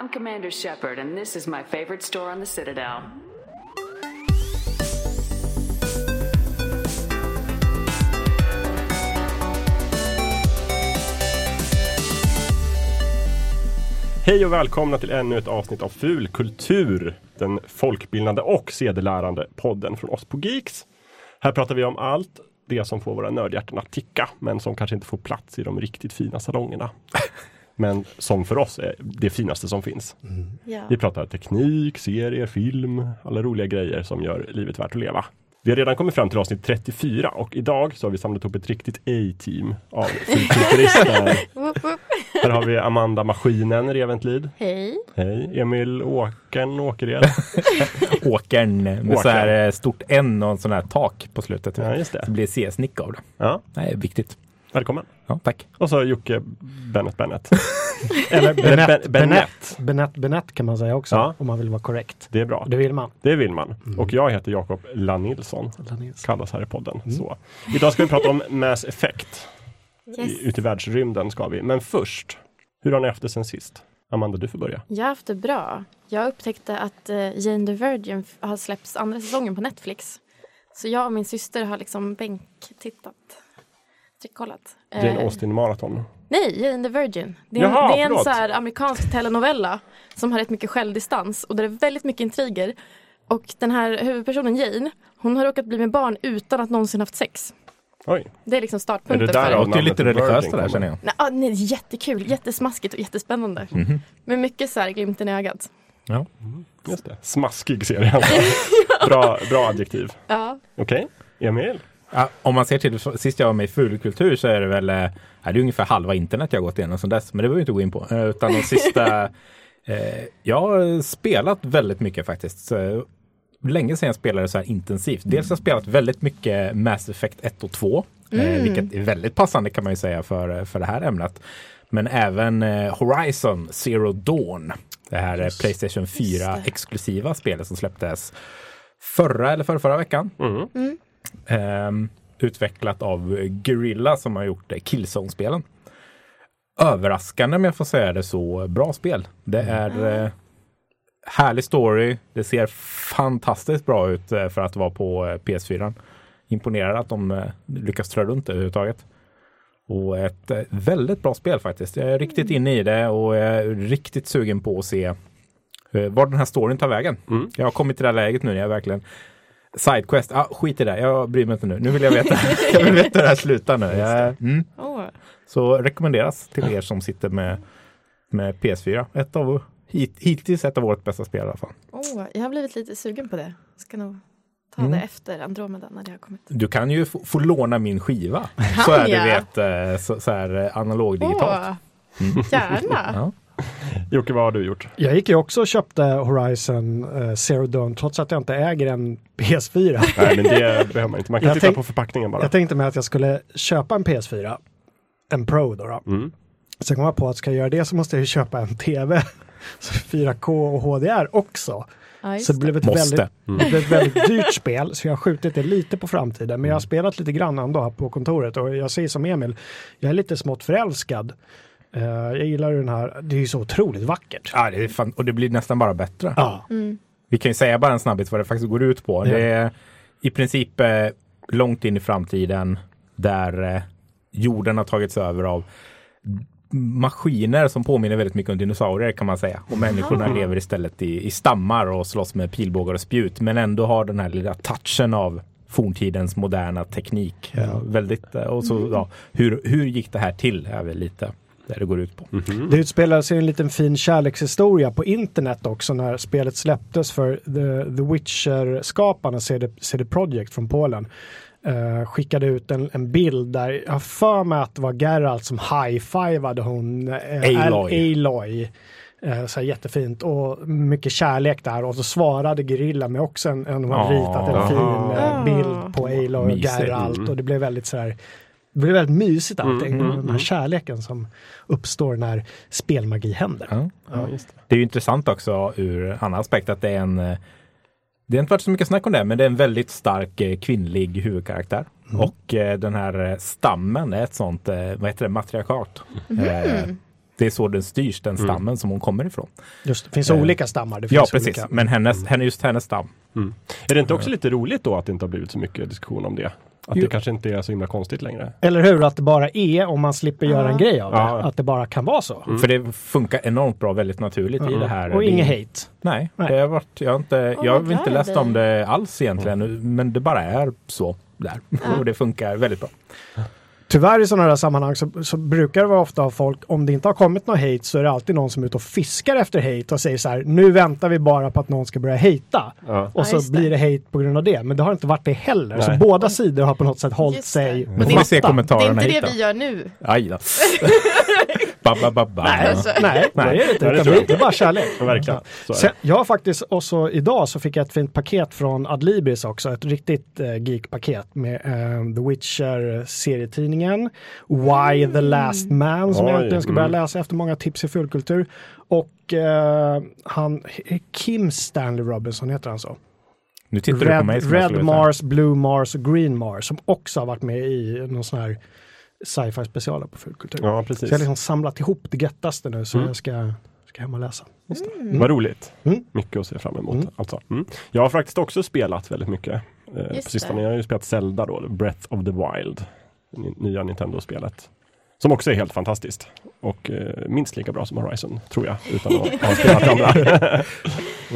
I'm Commander Shepard, and this is my favorite store on the Citadel. Hej och välkomna till ännu ett avsnitt av Fulkultur, den folkbildande och sedelärande podden från oss på Geeks. Här pratar vi om allt det som får våra nördhjärtan att ticka, men som kanske inte får plats i de riktigt fina salongerna. Men som för oss är det finaste som finns. Mm. Ja. Vi pratar teknik, serier, film, alla roliga grejer som gör livet värt att leva. Vi har redan kommit fram till avsnitt 34 och idag så har vi samlat upp ett riktigt A-team av fullkulturister. Här har vi Amanda Maskinen Reventlid. Hej. Hej. Emil Åken. Åken med så här stort N och en sån här tak på slutet. Ja, just det. Så blir CS-nick av det. Ja. Det är viktigt. Välkommen. Ja, tack. Och så Jocke Bennett. Eller Bennett kan man säga också, ja. Om man vill vara korrekt. Det är bra. Det vill man. Mm. Och jag heter Jakob Lanilsson. Kallas här i podden. Mm. Så. Idag ska vi prata om Mass Effect. Yes. Ute i världsrymden ska vi. Men först, hur har ni haft det sen sist? Amanda, du får börja. Jag har haft det bra. Jag upptäckte att Jane the Virgin har släppts andra säsongen på Netflix. Så jag och min syster har liksom bänktittat. Jane Austen-maraton. Nej, Jane the Virgin. Det är en så här amerikansk telenovella som har rätt mycket självdistans och där är väldigt mycket intriger. Och den här huvudpersonen Jane, hon har råkat bli med barn utan att någonsin haft sex. Oj. Det är liksom startpunkten. Det är lite religiöst där, känner jag. Nej, jättekul, jättesmaskigt och jättespännande. Mm-hmm. Men mycket så här glimten i ögat. Ja, just det. Smaskig serie. Bra adjektiv. Ja. Okej. Emil? Ja, om man ser till sist jag var med i Fulkultur så är det väl det är ungefär halva internet jag har gått igenom som dess, men det behöver vi inte gå in på. Utan de sista... jag har spelat väldigt mycket faktiskt. Så, länge sedan jag spelade så här intensivt. Dels har jag spelat väldigt mycket Mass Effect 1 och 2, vilket är väldigt passande kan man ju säga för det här ämnet. Men även Horizon Zero Dawn, det här Playstation 4-exklusiva spelet som släpptes förra veckan. Mm. Mm. Utvecklat av Guerrilla som har gjort Killzone-spelen. Överraskande om jag får säga det, så bra spel. Det är härlig story. Det ser fantastiskt bra ut för att vara på PS4. Imponerad att de lyckas tröra runt det överhuvudtaget. Och ett väldigt bra spel faktiskt. Jag är riktigt inne i det och är riktigt sugen på att se var den här storyn tar vägen. Mm. Jag har kommit till det här läget nu när jag verkligen... Sidequest, skit i det. Jag bryr mig inte nu. Nu vill jag veta. Jag vill veta hur det här slutar nu. Så rekommenderas till er som sitter med PS4. Hittills ett av vårt bästa spel i alla fall. Jag har blivit lite sugen på det. Jag ska nog ta det efter Andromeda när det har kommit. Du kan ju få låna min skiva. Så är det analog-digitalt. Gärna. Ja. Jocke, vad har du gjort? Jag gick ju också och köpte Horizon Zero Dawn trots att jag inte äger en PS4. Nej, men det behöver man inte. Man kan titta på förpackningen bara. Jag tänkte med att jag skulle köpa en PS4. En Pro då. Mm. Sen kom jag på att ska jag göra det så måste jag köpa en TV. Så 4K och HDR också. Ja, så det blev ett väldigt dyrt spel. Så jag har skjutit det lite på framtiden. Men jag har spelat lite grann ändå på kontoret. Och jag säger som Emil, jag är lite smått förälskad. Jag gillar den här, det är ju så otroligt vackert. Ja, det är och det blir nästan bara bättre. Ja. Mm. Vi kan ju säga bara en snabbhet vad det faktiskt går ut på. Ja. Det är i princip långt in i framtiden där jorden har tagits över av maskiner som påminner väldigt mycket om dinosaurier kan man säga. Och människorna lever istället i stammar och slåss med pilbågar och spjut. Men ändå har den här lilla touchen av forntidens moderna teknik. Ja. Väldigt, och så, hur gick det här till är väl lite... där det går ut på. Mm-hmm. Det utspelar sig en liten fin kärlekshistoria på internet också när spelet släpptes för The Witcher-skaparna CD Projekt från Polen. Skickade ut en bild där jag för mig att det var Geralt som high-fivade hon Aloy. Så jättefint och mycket kärlek där, och så svarade Guerrilla med också en ritat en fin bild på Aloy och Geralt, och det blev väldigt så här. Det blir väldigt mysigt allting. Den här kärleken som uppstår när spelmagi händer. Ja. Ja, just det. Det är ju intressant också ur annan aspekt att det är en... Det är inte varit så mycket snack om det, men det är en väldigt stark kvinnlig huvudkaraktär. Mm. Och den här stammen är ett sånt, vad heter det, matriarkat. Mm. Det är så den styrs, den stammen som hon kommer ifrån. Just, det finns olika stammar. Det finns precis. Olika. Men hennes stam. Mm. Är det inte också lite roligt då att det inte har blivit så mycket diskussion om det? Att det kanske inte är så himla konstigt längre. Eller hur? Att det bara är, om man slipper göra en grej av det. Att det bara kan vara så. Mm. För det funkar enormt bra, väldigt naturligt i det här. Och inget hate. Nej, det har varit, jag har inte läst om det alls egentligen. Men det bara är så där. Och det funkar väldigt bra. Tyvärr i sådana här sammanhang så brukar det vara ofta av folk, om det inte har kommit någon hate så är det alltid någon som är ute och fiskar efter hate och säger så här: nu väntar vi bara på att någon ska börja hejta. Ja. Och så blir det hate på grund av det. Men det har inte varit det heller. Nej. Så båda sidor har på något sätt hållit sig. Men det, se kommentarerna, det är inte det vi gör nu. Aj då. Nej, det är inte. Det är bara kärlek. Verkligen. Sen, jag har faktiskt också idag så fick jag ett fint paket från Adlibris också. Ett riktigt geekpaket med The Witcher-serietidningen. Why the Last Man, som jag egentligen ska börja läsa efter många tips i Fulkultur. Och Kim Stanley Robinson heter han så. Nu tittar du på mig. Red Mars, Blue Mars och Green Mars, som också har varit med i någon sån här sci-fi specialer på Fulkultur. Ja, precis. Så jag har liksom samlat ihop det göttaste nu, så jag ska hem och läsa. Vad roligt. Mycket att se fram emot. Alltså. Jag har faktiskt också spelat väldigt mycket. På sistone. Jag har ju spelat Zelda då, Breath of the Wild. Nya Nintendo-spelet. Som också är helt fantastiskt. Och minst lika bra som Horizon, tror jag. Utan att ha spelat andra.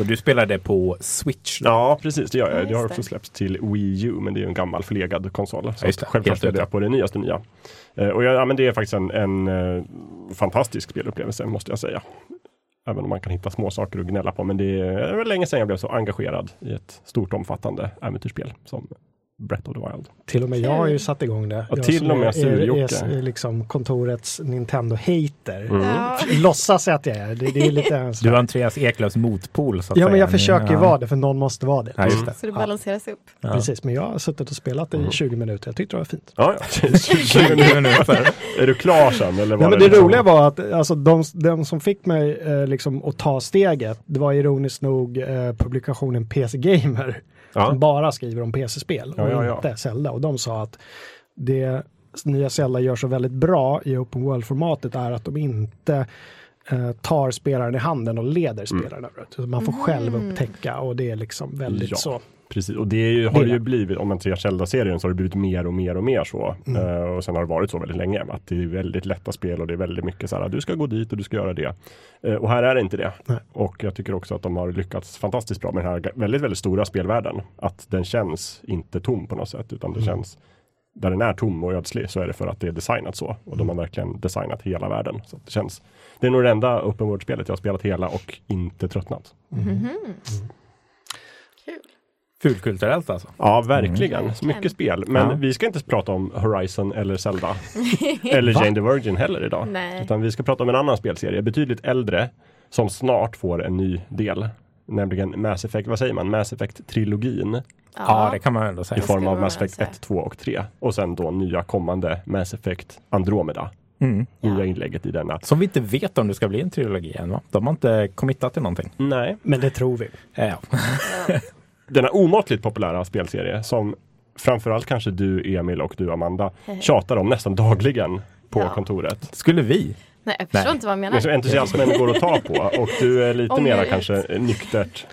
Och du spelade på Switch då? Ja, precis. Det gör jag. Det har också släppts till Wii U, men det är ju en gammal förlegad konsol. Så självklart spelade jag på det nyaste nya. Och men det är faktiskt en fantastisk spelupplevelse, måste jag säga. Även om man kan hitta små saker att gnälla på. Men det är väl länge sedan jag blev så engagerad i ett stort, omfattande äventyrsspel som Breath of the Wild. Till och med jag har ju satt igång det. Och jag till och med är liksom kontorets Nintendo-hater. Låtsas att jag är. Det är lite du är Andreas Eklövs motpol. Så att men jag försöker vara det, för någon måste vara det. Ja, just det. Så det balanseras upp. Ja. Precis, men jag har suttit och spelat i 20 minuter. Jag tyckte det var fint. Ja. 20 minuter. Är du klar sen? Eller var det roliga var att alltså, de som fick mig liksom, att ta steget, det var ironiskt nog publikationen PC Gamer. Som bara skriver om PC-spel och inte Zelda. Och de sa att det nya Zelda gör så väldigt bra i open world-formatet är att de inte tar spelaren i handen och leder spelaren överallt. Man får själv upptäcka, och det är liksom väldigt så. Precis, och det har ju blivit, om man ser Zelda-serien så har det blivit mer och mer och mer så. Och sen har det varit så väldigt länge, att det är väldigt lätta spel och det är väldigt mycket så här, du ska gå dit och du ska göra det. Och här är det inte det. Nej. Och jag tycker också att de har lyckats fantastiskt bra med den här väldigt, väldigt stora spelvärlden. Att den känns inte tom på något sätt, utan det känns, där den är tom och ödslig så är det för att det är designat så. Och de har verkligen designat hela världen. Så att det känns, det är nog det enda open world-spelet jag har spelat hela och inte tröttnat. Fulkulturellt alltså. Ja, verkligen. Mycket spel. Men vi ska inte prata om Horizon eller Zelda. Eller Jane the Virgin heller idag. Nej. Utan vi ska prata om en annan spelserie, betydligt äldre, som snart får en ny del. Nämligen Mass Effect, vad säger man? Mass Effect-trilogin. Ja, det kan man ändå säga. I form av Mass Effect 1, 2 och 3. Och sen då nya kommande Mass Effect Andromeda. Nya inlägget i denna. Som vi inte vet om det ska bli en trilogi än, va? De har inte committat till någonting. Nej. Men det tror vi. Ja. Denna omåttligt populära spelserie som framförallt kanske du, Emil, och du, Amanda, tjatar om nästan dagligen på kontoret. Skulle vi? Nej, jag förstår inte vad jag menar. Men entusiasmen går att ta på, och du är lite mer kanske nyktert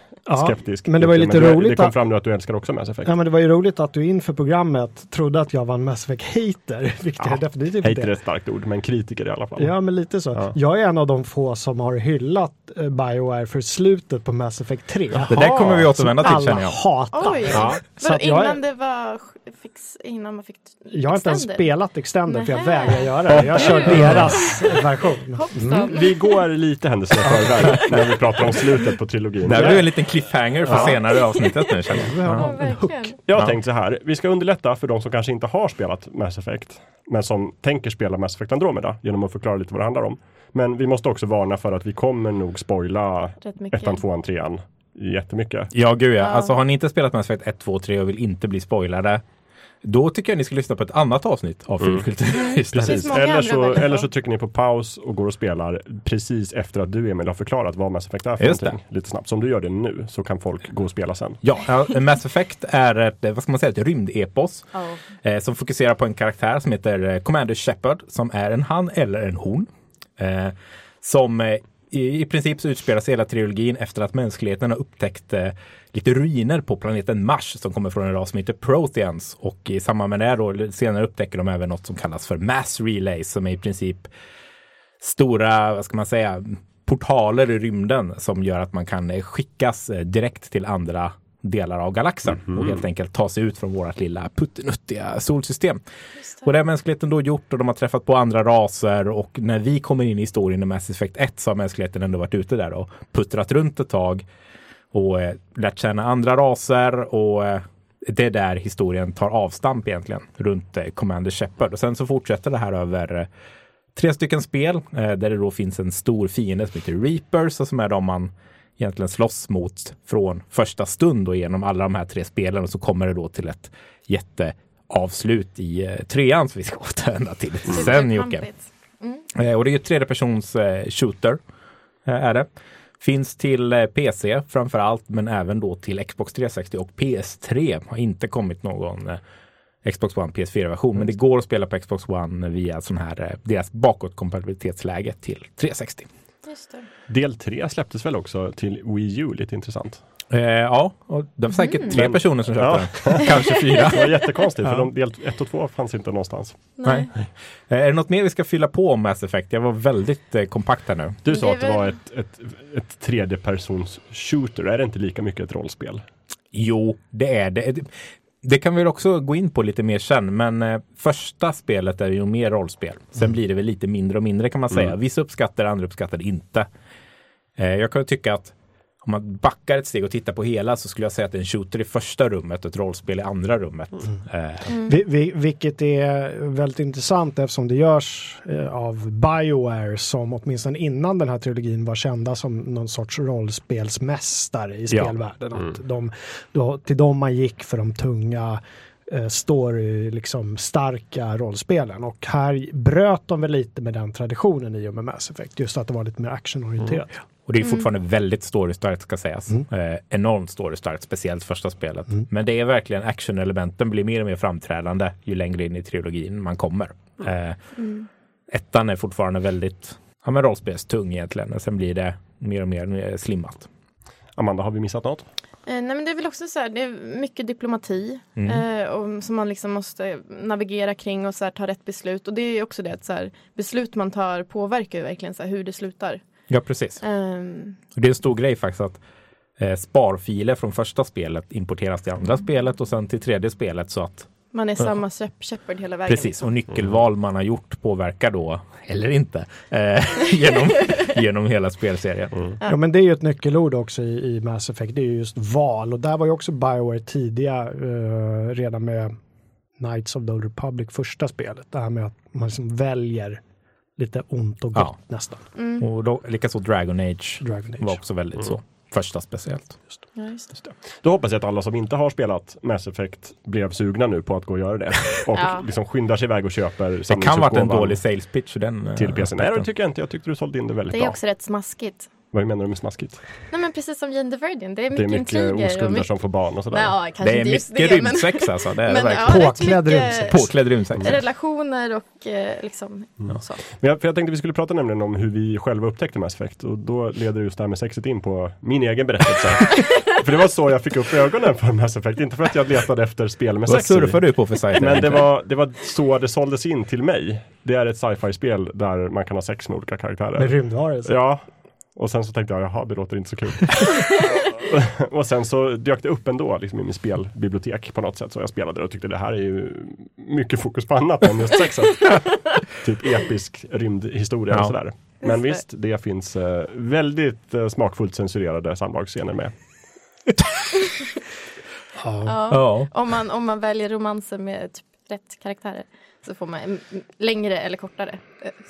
skeptisk. Men det var ju lite roligt. Det kom fram nu att du älskar också Mass Effect. Ja, men det var ju roligt att du inför programmet trodde att jag var en Mass Effect-hater. Vilket jag definitivt inte är. Hater är ett starkt ord, men kritiker i alla fall. Ja, men lite så. Ja. Jag är en av de få som har hyllat BioWare för slutet på Mass Effect 3. Jaha, det där kommer vi återvända till, känner jag. Alla hatar. Så att innan man fick jag har inte ens spelat Extender, för jag vägrar göra det. Jag kör deras version. Vi går lite händelserna förväg när vi pratar om slutet på trilogin. Det är en liten cliffhanger för senare avsnittet nu, känner jag har tänkt så här, vi ska underlätta för de som kanske inte har spelat Mass Effect, men som tänker spela Mass Effect Andromeda, genom att förklara lite vad det handlar om. Men vi måste också varna för att vi kommer nog spoila 1, 2, 3 jättemycket. Ja, gud ja. Alltså, har ni inte spelat Mass Effect 1, 2, 3 och vill inte bli spoilade, då tycker jag ni ska lyssna på ett annat avsnitt av Fulkultur. Precis. Eller så trycker ni på paus och går och spelar precis efter att du, Emil, har förklarat vad Mass Effect är för någonting. Lite snabbt. Så om du gör det nu så kan folk gå och spela sen. Ja, Mass Effect är ett rymdepos som fokuserar på en karaktär som heter Commander Shepard, som är en han eller en hon. som i princip så utspelas hela trilogin efter att mänskligheten har upptäckt lite ruiner på planeten Mars som kommer från en ras som heter Protheans, och i samband med det då senare upptäcker de även något som kallas för mass relays som är i princip stora, vad ska man säga, portaler i rymden som gör att man kan skickas direkt till andra delar av galaxen och helt enkelt ta sig ut från vårt lilla puttinuttiga solsystem. Det. Och det har mänskligheten då gjort, och de har träffat på andra raser, och när vi kommer in i historien i Mass Effect 1 så har mänskligheten ändå varit ute där och puttrat runt ett tag och lärt känna andra raser, och det är där historien tar avstamp egentligen runt Commander Shepard. Och sen så fortsätter det här över 3 stycken spel där det då finns en stor fiende som heter Reapers, och som är de man egentligen slåss mot från första stund och genom alla de här 3 spelen, och så kommer det då till ett jätteavslut i 3:an som vi ska återvända till sen, Jocke. Och det är ju 3D-persons shooter är det. Finns till PC framförallt, men även då till Xbox 360 och PS3. Har inte kommit någon Xbox One PS4-version, men det går att spela på Xbox One via sån här deras bakåtkompatibilitetsläge till 360. Just det. Del 3 släpptes väl också till Wii U, lite intressant. Ja, och det var säkert 3 personer som köpte den. Kanske 4. Det var jättekonstigt, för del 1 och 2 fanns inte någonstans. Nej. Är det något mer vi ska fylla på om Mass Effect? Jag var väldigt kompakt här nu. Du sa att det var ett 3D-persons shooter. Är det inte lika mycket ett rollspel? Jo, det är det. Det kan vi också gå in på lite mer sen, men första spelet är ju mer rollspel. Sen blir det väl lite mindre och mindre, kan man säga. Vissa uppskattar, andra uppskattar inte. Jag kan tycka att om man backar ett steg och tittar på hela, så skulle jag säga att en shooter i första rummet och ett rollspel i andra rummet. Vilket är väldigt intressant, eftersom det görs av BioWare, som åtminstone innan den här trilogin var kända som någon sorts rollspelsmästare i spelvärlden. Att till dem man gick för de tunga story, liksom starka rollspelen, och här bröt de väl lite med den traditionen i och med Mass Effect, just att det var lite mer actionorienterat. Och det är fortfarande väldigt storystarkt, ska sägas. Enormt storystarkt, speciellt första spelet. Men det är verkligen, action-elementen blir mer och mer framträdande ju längre in i trilogin man kommer. Ettan är fortfarande väldigt rollspelstung egentligen, och sen blir det mer och mer slimmat. Amanda, har vi missat något? Nej, men det är väl också så här, det är mycket diplomati och som man liksom måste navigera kring och så här, ta rätt beslut. Och det är också det att så här, beslut man tar påverkar ju verkligen så här, hur det slutar. Ja, precis. Det är en stor grej faktiskt att sparfiler från första spelet importeras till andra spelet och sen till tredje spelet, så att man är samma Shepard hela vägen. Precis, och nyckelval man har gjort påverkar då, eller inte, genom hela spelserien. Ja, men det är ju ett nyckelord också i Mass Effect, det är ju just val. Och där var ju också BioWare tidiga redan med Knights of the Republic, första spelet. Det här med att man liksom väljer lite ont och gott nästan. Och då, likaså Dragon Age var också väldigt så. Första speciellt. Just det. Då hoppas jag att alla som inte har spelat Mass Effect blev sugna nu på att gå och göra det. Och liksom skyndar sig iväg och köper. Det kan vara en dålig sales pitch. Den, till PC. Nej, det tycker jag inte. Jag tyckte du sålde in det väldigt bra. Det är också rätt smaskigt. Vad menar du med smaskigt? Nej, men precis som Jane the Virgin. Det är mycket oskulder mycket som får barn och sådär. Nej, ja, det är mycket rymdsex alltså. Det är påklädd rymdsex. Relationer och liksom så. Men jag tänkte vi skulle prata nämligen om hur vi själva upptäckte Mass Effect. Och då leder just det här med sexet in på min egen berättelse. För det var så jag fick upp ögonen för Mass Effect. Inte för att jag letade efter spel med sex. Vad surfar du på för sajten? Men det var så det såldes in till mig. Det är ett sci-fi-spel där man kan ha sex med olika karaktärer. Med rymdvarelser? Ja. Och sen så tänkte jag, jaha, det låter inte så kul. Och sen så dök det upp ändå liksom, i min spelbibliotek på något sätt. Så jag spelade och tyckte det här är ju mycket fokus på annat än just sexet. Typ episk rymdhistoria och sådär. Men visst, det finns väldigt smakfullt censurerade samlagsscener med. Om man väljer romanser med typ rätt karaktärer så får man längre eller kortare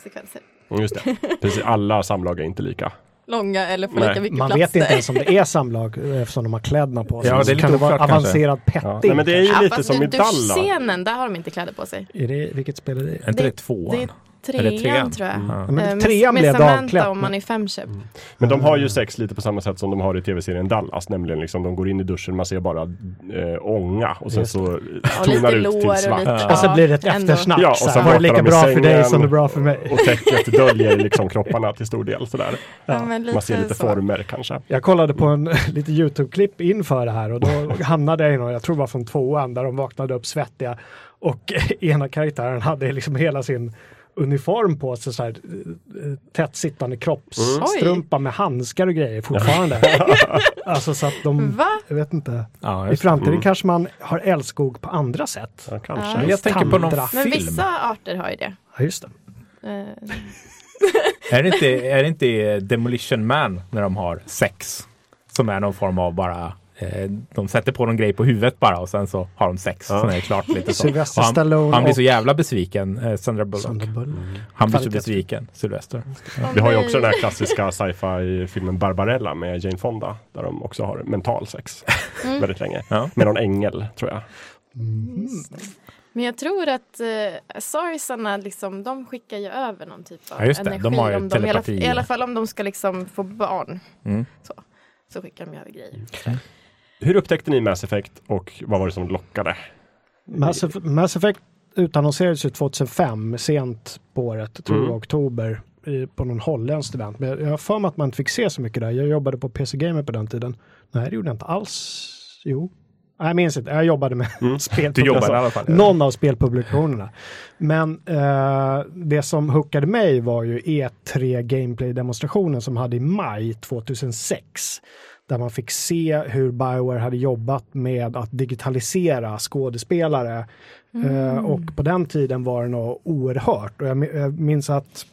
sekvenser. Just det. Precis, alla samlag är inte lika långa eller på lika mycket plats. Man vet inte ens om det är samlag eftersom de har kläderna på sig. Ja, det kan det vara avancerad petting. Ja. Nej, men det är ju lite som i Dallas. Scenen där har de inte kläder på sig. Vilket spel är det? Inte det tvåan? Det är Trean tror jag. Mm. Men trean med Samantha och man är femköp. Mm. Men de har ju sex lite på samma sätt som de har i tv-serien Dallas. Nämligen liksom, de går in i duschen, man ser bara ånga. Och sen så tonar ut till svart. Och så blir det ett eftersnack. Ja, och så var det lika bra för dig som det är bra för mig. Och täcket döljer liksom kropparna till stor del. Sådär. Ja. Man ser lite så. Former kanske. Jag kollade på en lite YouTube-klipp inför det här. Och då hamnade jag i någon, jag tror det var från tvåan, där de vaknade upp svettiga. Och ena karaktären hade liksom hela sin uniform på sig, så här tätt sittande kroppsstrumpa med handskar och grejer fortfarande. Alltså så att de, jag vet inte. Ja, i framtiden kanske man har älskog på andra sätt. Ja, kanske. Men jag tänker på någon film. Men vissa arter har ju det. Ja, just det. Är det inte Demolition Man när de har sex? Som är någon form av bara... de sätter på någon grej på huvudet bara och sen så har de sex, så är det klart lite så. Han blir så jävla besviken, Sandra Bullock. Han blir så besviken, Sylvester. Vi har ju också den här klassiska sci-fi-filmen Barbarella med Jane Fonda, där de också har mental sex väldigt länge. Ja. Med någon ängel, tror jag. Mm. Men jag tror att Asarisarna, liksom, de skickar ju över någon typ av energi. De har ju telepati. I alla fall om de ska liksom få barn. Mm. Så skickar de över grejer. Okay. Hur upptäckte ni Mass Effect och vad var det som lockade? Mass Effect utannonserades ju 2005, sent på året, tror jag, oktober, på någon holländsk event. Men jag har för mig att man inte fick se så mycket där. Jag jobbade på PC Gamer på den tiden. Nej, det gjorde jag inte alls. Jo. Jag minns inte. Jag jobbade med spelpublikationerna. I alla fall, någon av spelpublikationerna. Men det som hookade mig var ju E3 gameplay-demonstrationen som hade i maj 2006. Där man fick se hur BioWare hade jobbat med att digitalisera skådespelare. Och på den tiden var det nog oerhört. Och jag minns att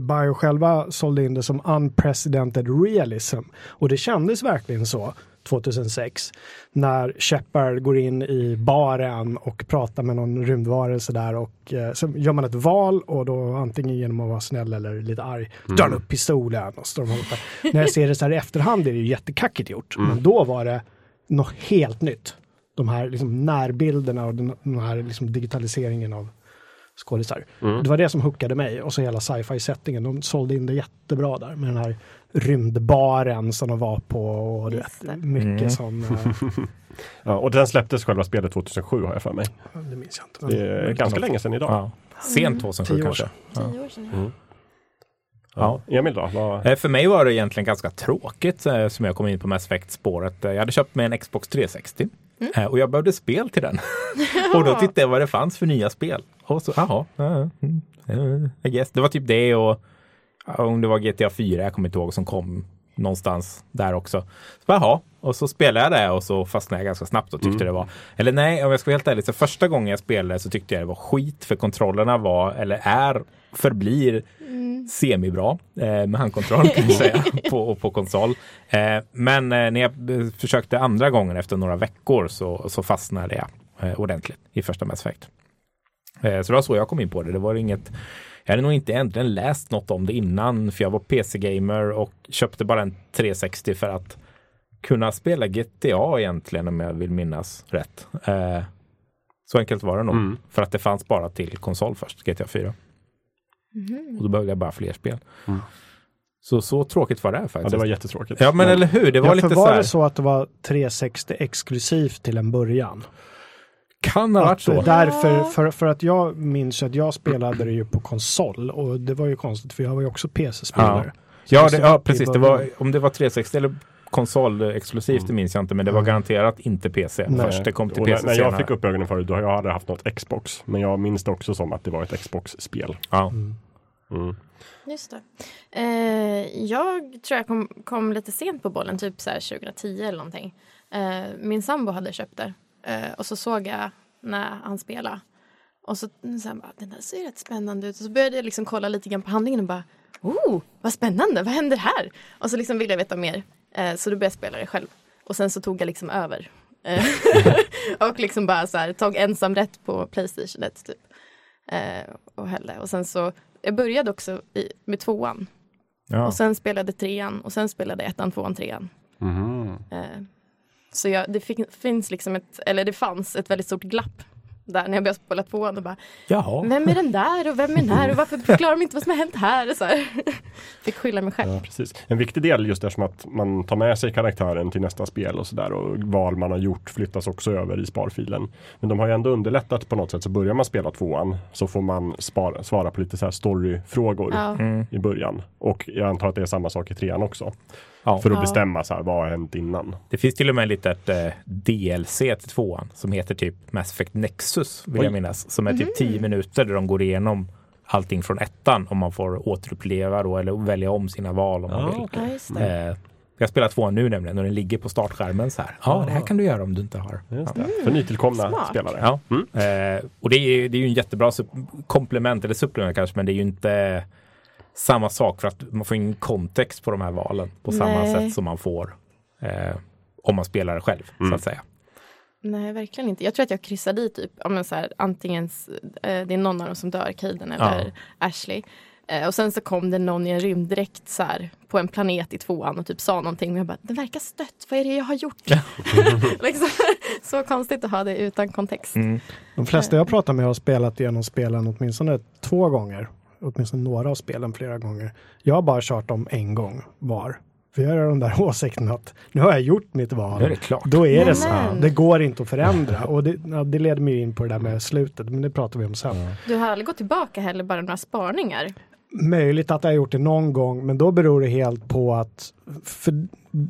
Bio själva sålde in det som unprecedented realism. Och det kändes verkligen så 2006. När Shepard går in i baren och pratar med någon rymdvarelse där. Och så gör man ett val, och då antingen genom att vara snäll eller lite arg. Drar upp pistolen och står emot. När jag ser det så här i efterhand är det ju jättekackigt gjort. Men då var det något helt nytt. De här liksom närbilderna och den här liksom digitaliseringen av skådisar. Det var det som hookade mig, och så hela sci-fi-settingen. De sålde in det jättebra där med den här rymdbaren som de var på, och mycket som... Ja, och den släpptes själva spelet 2007 har jag för mig. Det minns jag inte. Det är ganska länge sedan idag. Ja. Sent 2007 kanske. 10 år sedan. Ja. Emil då? För mig var det egentligen ganska tråkigt som jag kom in på Mass Effect-spåret. Jag hade köpt mig en Xbox 360. Och jag behövde spel till den. Och då tittade jag vad det fanns för nya spel. Och så, I guess. Det var typ det, och om det var GTA 4, jag kommer inte ihåg, som kom någonstans där också. Så och så spelade jag det, och så fastnade jag ganska snabbt och tyckte det var... Eller nej, om jag ska vara helt ärlig, så första gången jag spelade så tyckte jag det var skit, för kontrollerna var, eller förblir semibra med handkontroll kan man säga, på konsol. Men när jag försökte andra gången efter några veckor så fastnade jag ordentligt i första Mass Effect. Så det var så jag kom in på det. Det var inget... Jag hade nog inte äntligen läst något om det innan, för jag var PC-gamer och köpte bara en 360 för att kunna spela GTA egentligen, om jag vill minnas rätt. Så enkelt var det nog. För att det fanns bara till konsol först, GTA 4. Och då behövde jag bara fler spel. Så tråkigt var det här faktiskt. Ja, det var jättetråkigt. Ja, men eller hur? Det var lite så här... det så att det var 360 exklusivt till en början? Kan ha varit så. Därför, för att jag minns att jag spelade det ju på konsol, och det var ju konstigt, för jag var ju också PC-spelare. Ja, precis. Det var, om det var 360 eller konsol exklusivt, det minns jag inte, men det var garanterat inte PC. Nej. Först det kom till PC senare. När jag fick upp ögonen för det, då hade jag haft något Xbox, men jag minns det också som att det var ett Xbox-spel. Ja. Just det. Jag tror jag kom lite sent på bollen, typ så här 2010 eller någonting. Min sambo hade köpt det. Och så såg jag när han spelade. Och så här bara, den här ser rätt spännande ut. Och så började jag liksom kolla lite grann på handlingen och bara, vad spännande, vad händer här? Och så liksom ville jag veta mer. Så då började jag spela det själv. Och sen så tog jag liksom över. Och liksom bara så här, tog ensamrätt på Playstation 1 typ. Och hällde. Och sen så, jag började också med tvåan. Ja. Och sen spelade trean. Och sen spelade ettan, tvåan, trean. Så det fanns ett väldigt stort glapp där när jag började spela på och bara, jaha. Vem är den där och vem är den här och varför förklarar de inte vad som har hänt här? Och så här. Fick skylla mig själv. Ja, precis. En viktig del just eftersom att man tar med sig karaktären till nästa spel och sådär och val man har gjort flyttas också över i sparfilen. Men de har ju ändå underlättat på något sätt, så börjar man spela 2:an så får man svara på lite så här storyfrågor i början. Och jag antar att det är samma sak i 3:an också. Ja. För att bestämma så här, vad har hänt innan. Det finns till och med lite ett DLC till 2:an som heter typ Mass Effect Nexus, vill jag minnas. Som är typ 10 minuter där de går igenom allting från 1:an om man får återuppleva då, eller välja om sina val om man vill. Okay. Jag spelar 2:an nu nämligen och den ligger på startskärmen så här. Ja, det här kan du göra om du inte har. Just det. För nytillkomna spelare. Ja. Och det är ju en jättebra komplement eller supplement kanske, men det är ju inte samma sak för att man får ingen kontext på de här valen på samma sätt som man får om man spelar det själv, så att säga. Nej, verkligen inte. Jag tror att jag kryssade i typ, men så här, antingen det är någon av dem som dör, Kaidan eller Ashley. Och sen så kom det någon i en rymddräkt så här, på en planet i 2:an och typ sa någonting. Men jag bara, det verkar stött. Vad är det jag har gjort? Liksom, så konstigt att ha det utan kontext. Mm. De flesta jag pratar med har spelat igenom spelen åtminstone 2 gånger. Åtminstone några av spelen flera gånger. Jag har bara kört dem en gång var. För jag har de där åsikten att nu har jag gjort mitt val. Är det klart? Då är det så. Det går inte att förändra. Och det leder mig in på det där med slutet. Men det pratar vi om sen. Du har aldrig gått tillbaka heller, bara några sparningar? Möjligt att jag har gjort det någon gång. Men då beror det helt på att... För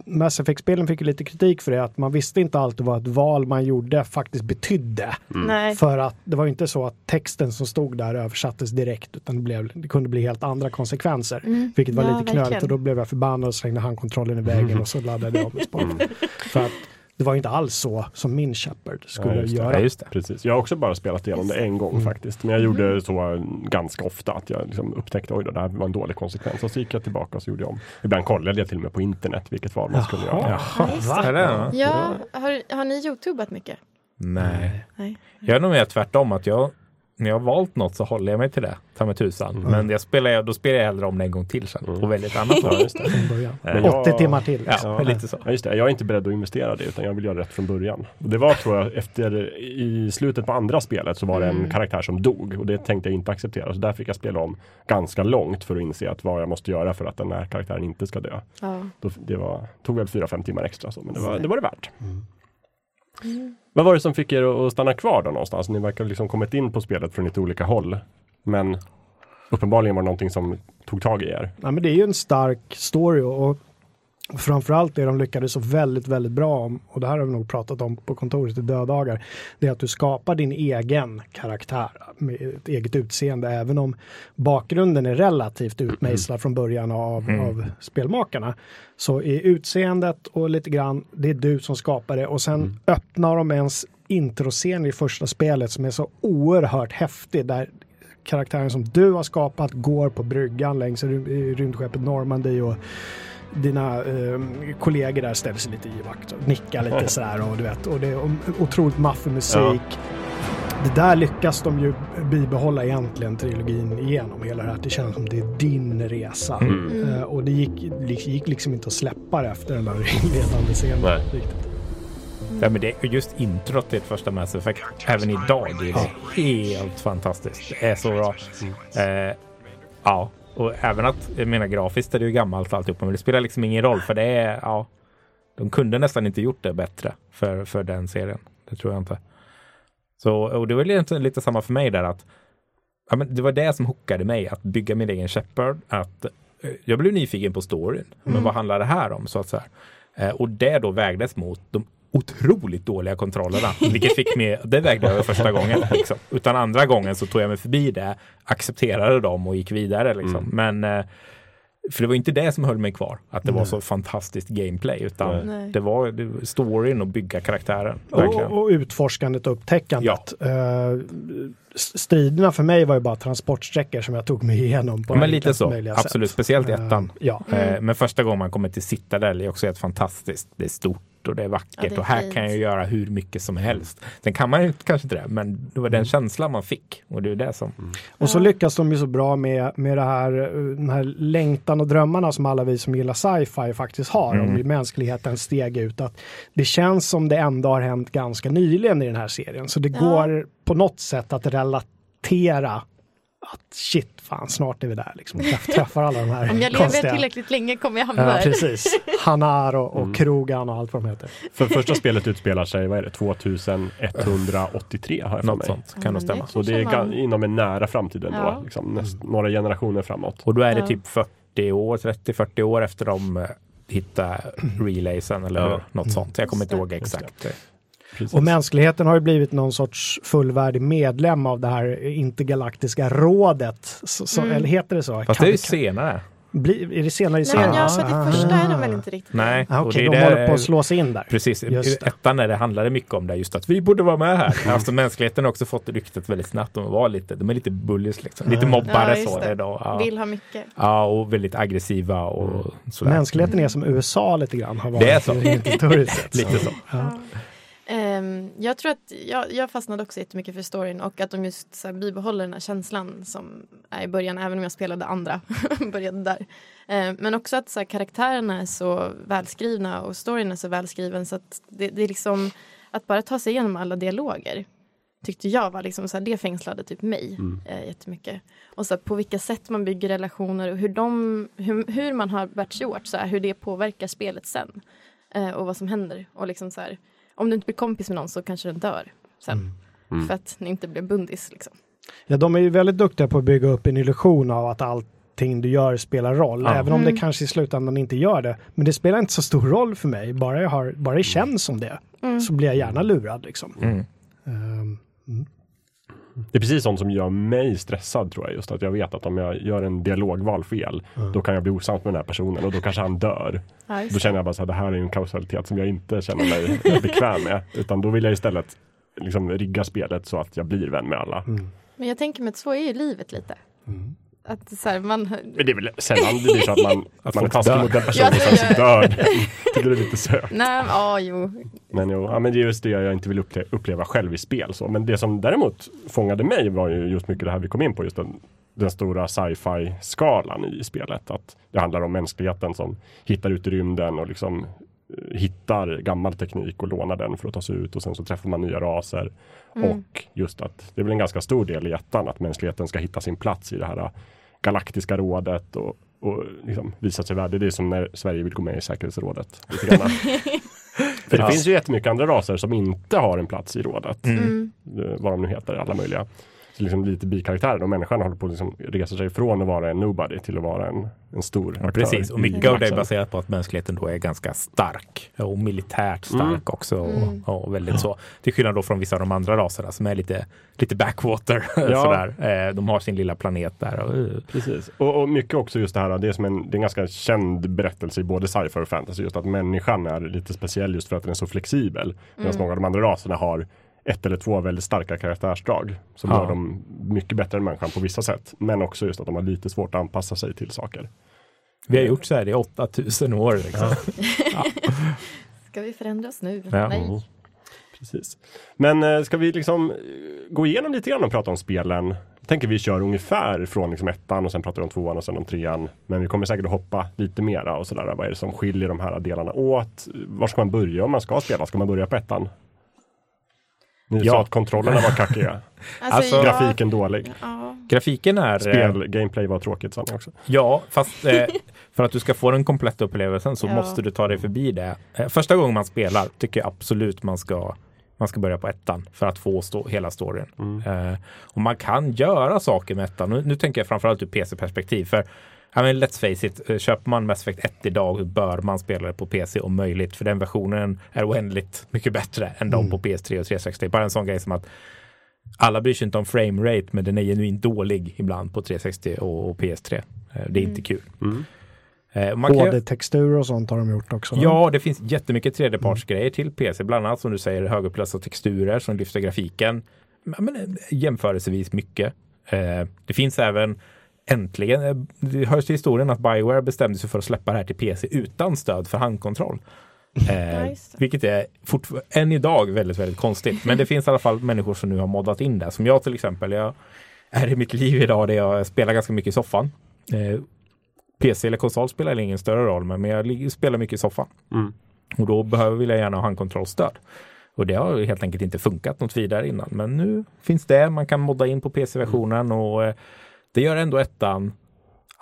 Mass Effect-spelen fick ju lite kritik för det. Att man visste inte alltid vad ett val man gjorde faktiskt betydde. Mm. För att det var inte så att texten som stod där översattes direkt. Utan det kunde bli helt andra konsekvenser. Mm. Vilket var lite knöligt. Och då blev jag förbannad och slängde handkontrollen i vägen. Och så laddade jag av med spaden. För att det var inte alls så som min Shepard skulle göra. Ja, just det. Precis. Jag har också bara spelat igenom det en gång faktiskt. Men jag gjorde så ganska ofta att jag liksom upptäckte att det här var en dålig konsekvens. Och så gick jag tillbaka och så gjorde jag om. Ibland kollade jag till och med på internet vilket val man skulle göra. Jaha. Ja, har ni youtubat mycket? Nej. Jag är nog mer tvärtom att jag... När jag har valt något så håller jag mig till det. Ta med tusan. Men då spelar jag hellre om det en gång till sen. Och väldigt annat. Ja, just det. 80 timmar till. Liksom. Ja, lite så. Ja, just det. Jag är inte beredd att investera det utan jag vill göra rätt från början. Och det var tror jag efter i slutet på andra spelet så var det en karaktär som dog. Och det tänkte jag inte acceptera. Så där fick jag spela om ganska långt för att inse att vad jag måste göra för att den här karaktären inte ska dö. Ja. Tog väl 4-5 timmar extra. Så, men det var det värt. Mm. Vad var det som fick er att stanna kvar då någonstans? Ni verkar liksom kommit in på spelet från lite olika håll. Men uppenbarligen var det någonting som tog tag i er. Ja, men det är ju en stark story och framförallt det de lyckades så väldigt, väldigt bra om, och det här har vi nog pratat om på kontoret i dödagar, det är att du skapar din egen karaktär med ett eget utseende, även om bakgrunden är relativt utmejslad från början av spelmakarna. Så i utseendet och lite grann, det är du som skapar det och sen öppnar de ens introscen i första spelet som är så oerhört häftig där karaktären som du har skapat går på bryggan längs rymdskeppet Normandy och dina kollegor där ställer sig lite i vakt och nickar lite sådär och du vet, och det är otroligt maffig musik. Det där lyckas de ju bibehålla egentligen trilogin igenom hela det här. Det känns som det är din resa och det gick liksom inte att släppa det efter den där ledande scenen riktigt. Ja, men det är just introt till första Mass Effect även idag, det är helt fantastiskt. Det är så bra. Och även att, jag menar, grafiskt är det ju gammalt alltihop, men det spelar liksom ingen roll för det är, de kunde nästan inte gjort det bättre för den serien. Det tror jag inte. Så, och det var lite samma för mig där att, ja, men det var det som hookade mig att bygga min egen Shepard, att jag blev nyfiken på storyn. Men vad handlar det här om? Så att så här. Och det då vägdes mot de otroligt dåliga kontrollerna, vilket fick mig, det vägde över första gången liksom. Utan andra gången så tog jag mig förbi det, accepterade dem och gick vidare liksom. Men för det var inte det som höll mig kvar, att det var så fantastiskt gameplay, utan det var storyn och bygga karaktären. Och utforskandet och upptäckandet. Ja. Striderna för mig var ju bara transportsträckor som jag tog mig igenom på lite så, absolut, sätt. Speciellt i ettan. Men första gången man kommer till Citadel är också helt fantastiskt. Det är stort. stort och det är vackert, ja, det är och här fint. Kan jag göra hur mycket som helst. Sen kan man ju kanske inte det, men det var den känslan man fick och det är det som... Mm. Och så lyckas de ju så bra med det här, den här längtan och drömmarna som alla vi som gillar sci-fi faktiskt har om mänskligheten steg ut. Att det känns som det ändå har hänt ganska nyligen i den här serien. Så det går på något sätt att relatera att shit, fan, snart är vi där liksom. Jag träffar alla de här. Om jag lever tillräckligt länge kommer jag hamna där. Ja, precis. Hanar och Krogan och allt vad de heter. För första spelet utspelar sig, vad är det, 2183 har jag för mig. Sånt, kan det stämma. Så det är inom en nära framtid ändå, liksom, några generationer framåt. Och då är det typ 40 år, 30-40 år efter de hitta relaysen eller något sånt. Jag kommer inte ihåg exakt. Precis. Och mänskligheten har ju blivit någon sorts fullvärdig medlem av det här intergalaktiska rådet. Så, eller heter det så? Fast det är ju senare. Är det senare i serien? Nej, så det första är de väl inte riktigt. Nej, okay, och de håller på att slå sig in där. Precis, ettan när det handlade mycket om det, just att vi borde vara med här. Alltså mänskligheten har också fått ryktet väldigt snabbt om att vara lite, de är lite bullies liksom, lite mobbare så då. Ja. Vill ha mycket. Ja, och väldigt aggressiva och sådär. Mänskligheten är som USA lite grann har varit. Det är så. Lite så. Ja. Jag tror att jag fastnade också jättemycket för storyn och att de just så här bibehåller den här känslan som är i början, även om jag spelade andra började där. Men också att så här, karaktärerna är så välskrivna och storyn är så välskriven så att det är liksom att bara ta sig igenom alla dialoger tyckte jag var liksom så här, det fängslade typ mig jättemycket. Och så här, på vilka sätt man bygger relationer och hur man har bärt sig åt så här, hur det påverkar spelet sen och vad som händer och liksom så här. Om du inte blir kompis med någon så kanske den dör sen. För att ni inte blir bundis liksom. Ja, de är ju väldigt duktiga på att bygga upp en illusion av att allting du gör spelar roll. Ja. Även om det kanske i slutändan inte gör det. Men det spelar inte så stor roll för mig. Bara det känns som det. Så blir jag gärna lurad liksom. Det är precis sånt som gör mig stressad tror jag. Just att jag vet att om jag gör en dialogval fel då kan jag bli osant med den här personen och då kanske han dör. Ja, då känner jag bara så här, det här är en kausalitet som jag inte känner mig bekväm med. Utan då vill jag istället liksom rigga spelet så att jag blir vän med alla. Men jag tänker mig att så är ju livet lite. Att så här, man... Men det är väl sällan det blir så att man är taskig mot den personen som dör. Det blir lite sökt. Nej, men det är just det jag inte vill uppleva själv i spel. Så. Men det som däremot fångade mig var ju just mycket det här vi kom in på. Just den stora sci-fi-skalan i spelet. Att det handlar om mänskligheten som hittar ut i rymden och liksom hittar gammal teknik och lånar den för att ta sig ut och sen så träffar man nya raser och just att det är väl en ganska stor del i ettan att mänskligheten ska hitta sin plats i det här galaktiska rådet och liksom visa sig värdig. Det är som när Sverige vill gå med i säkerhetsrådet lite grann. För det finns ju jättemycket andra raser som inte har en plats i rådet vad de nu heter, alla möjliga så liksom lite bikaraktärer och människan håller på att liksom resa sig från att vara en nobody till att vara en stor aktör. Precis, och mycket av det är baserat på att mänskligheten då är ganska stark och militärt stark också och väldigt så. Till skillnad då från vissa av de andra raserna som är lite backwater sådär. De har sin lilla planet där. Precis, och mycket också just det här, det är som det är en ganska känd berättelse i både sci-fi och fantasy just att människan är lite speciell just för att den är så flexibel medan många av de andra raserna har ett eller två väldigt starka karaktärsdrag som gör dem mycket bättre än människan på vissa sätt. Men också just att de har lite svårt att anpassa sig till saker. Vi har gjort så här i 8000 år. Liksom. Ska vi förändra oss nu? Ja. Nej. Precis. Men ska vi liksom gå igenom lite grann och prata om spelen? Jag tänker vi kör ungefär från liksom ettan och sen pratar vi om tvåan och sen om trean. Men vi kommer säkert att hoppa lite mera och sådär. Vad är det som skiljer de här delarna åt? Var ska man börja om man ska spela? Ska man börja på ettan? Ni sa att kontrollerna var kackiga. Alltså grafiken dålig. Ja. Grafiken är... Gameplay var tråkigt sann också. Ja, fast för att du ska få den kompletta upplevelsen så måste du ta dig förbi det. Första gången man spelar tycker jag absolut man ska börja på ettan för att få hela storyn. Och man kan göra saker med ettan. Nu tänker jag framförallt ur PC-perspektiv för I mean, let's face it, köper man Mass Effect 1 idag bör man spela det på PC om möjligt. För den versionen är oändligt mycket bättre än de på PS3 och 360. Bara en sån grej som att alla bryr sig inte om framerate men den är genuint dålig ibland på 360 och PS3. Det är inte kul. Både texturer och sånt har de gjort också. Ja, det finns jättemycket 3D-partsgrejer till PC. Bland annat som du säger högupplösta texturer som lyfter grafiken. Men jämförelsevis mycket. Det finns även... Äntligen, det hörs till historien att BioWare bestämde sig för att släppa det här till PC utan stöd för handkontroll. Vilket är än idag väldigt, väldigt konstigt. Men det finns i alla fall människor som nu har moddat in det. Som jag till exempel. Jag är i mitt liv idag där jag spelar ganska mycket i soffan. PC eller konsol spelar ingen större roll. Men jag spelar mycket i soffan. Mm. Och då vill jag gärna ha handkontrollstöd. Och det har helt enkelt inte funkat något vidare innan. Men nu finns det. Man kan modda in på PC-versionen. Och det gör ändå ettan.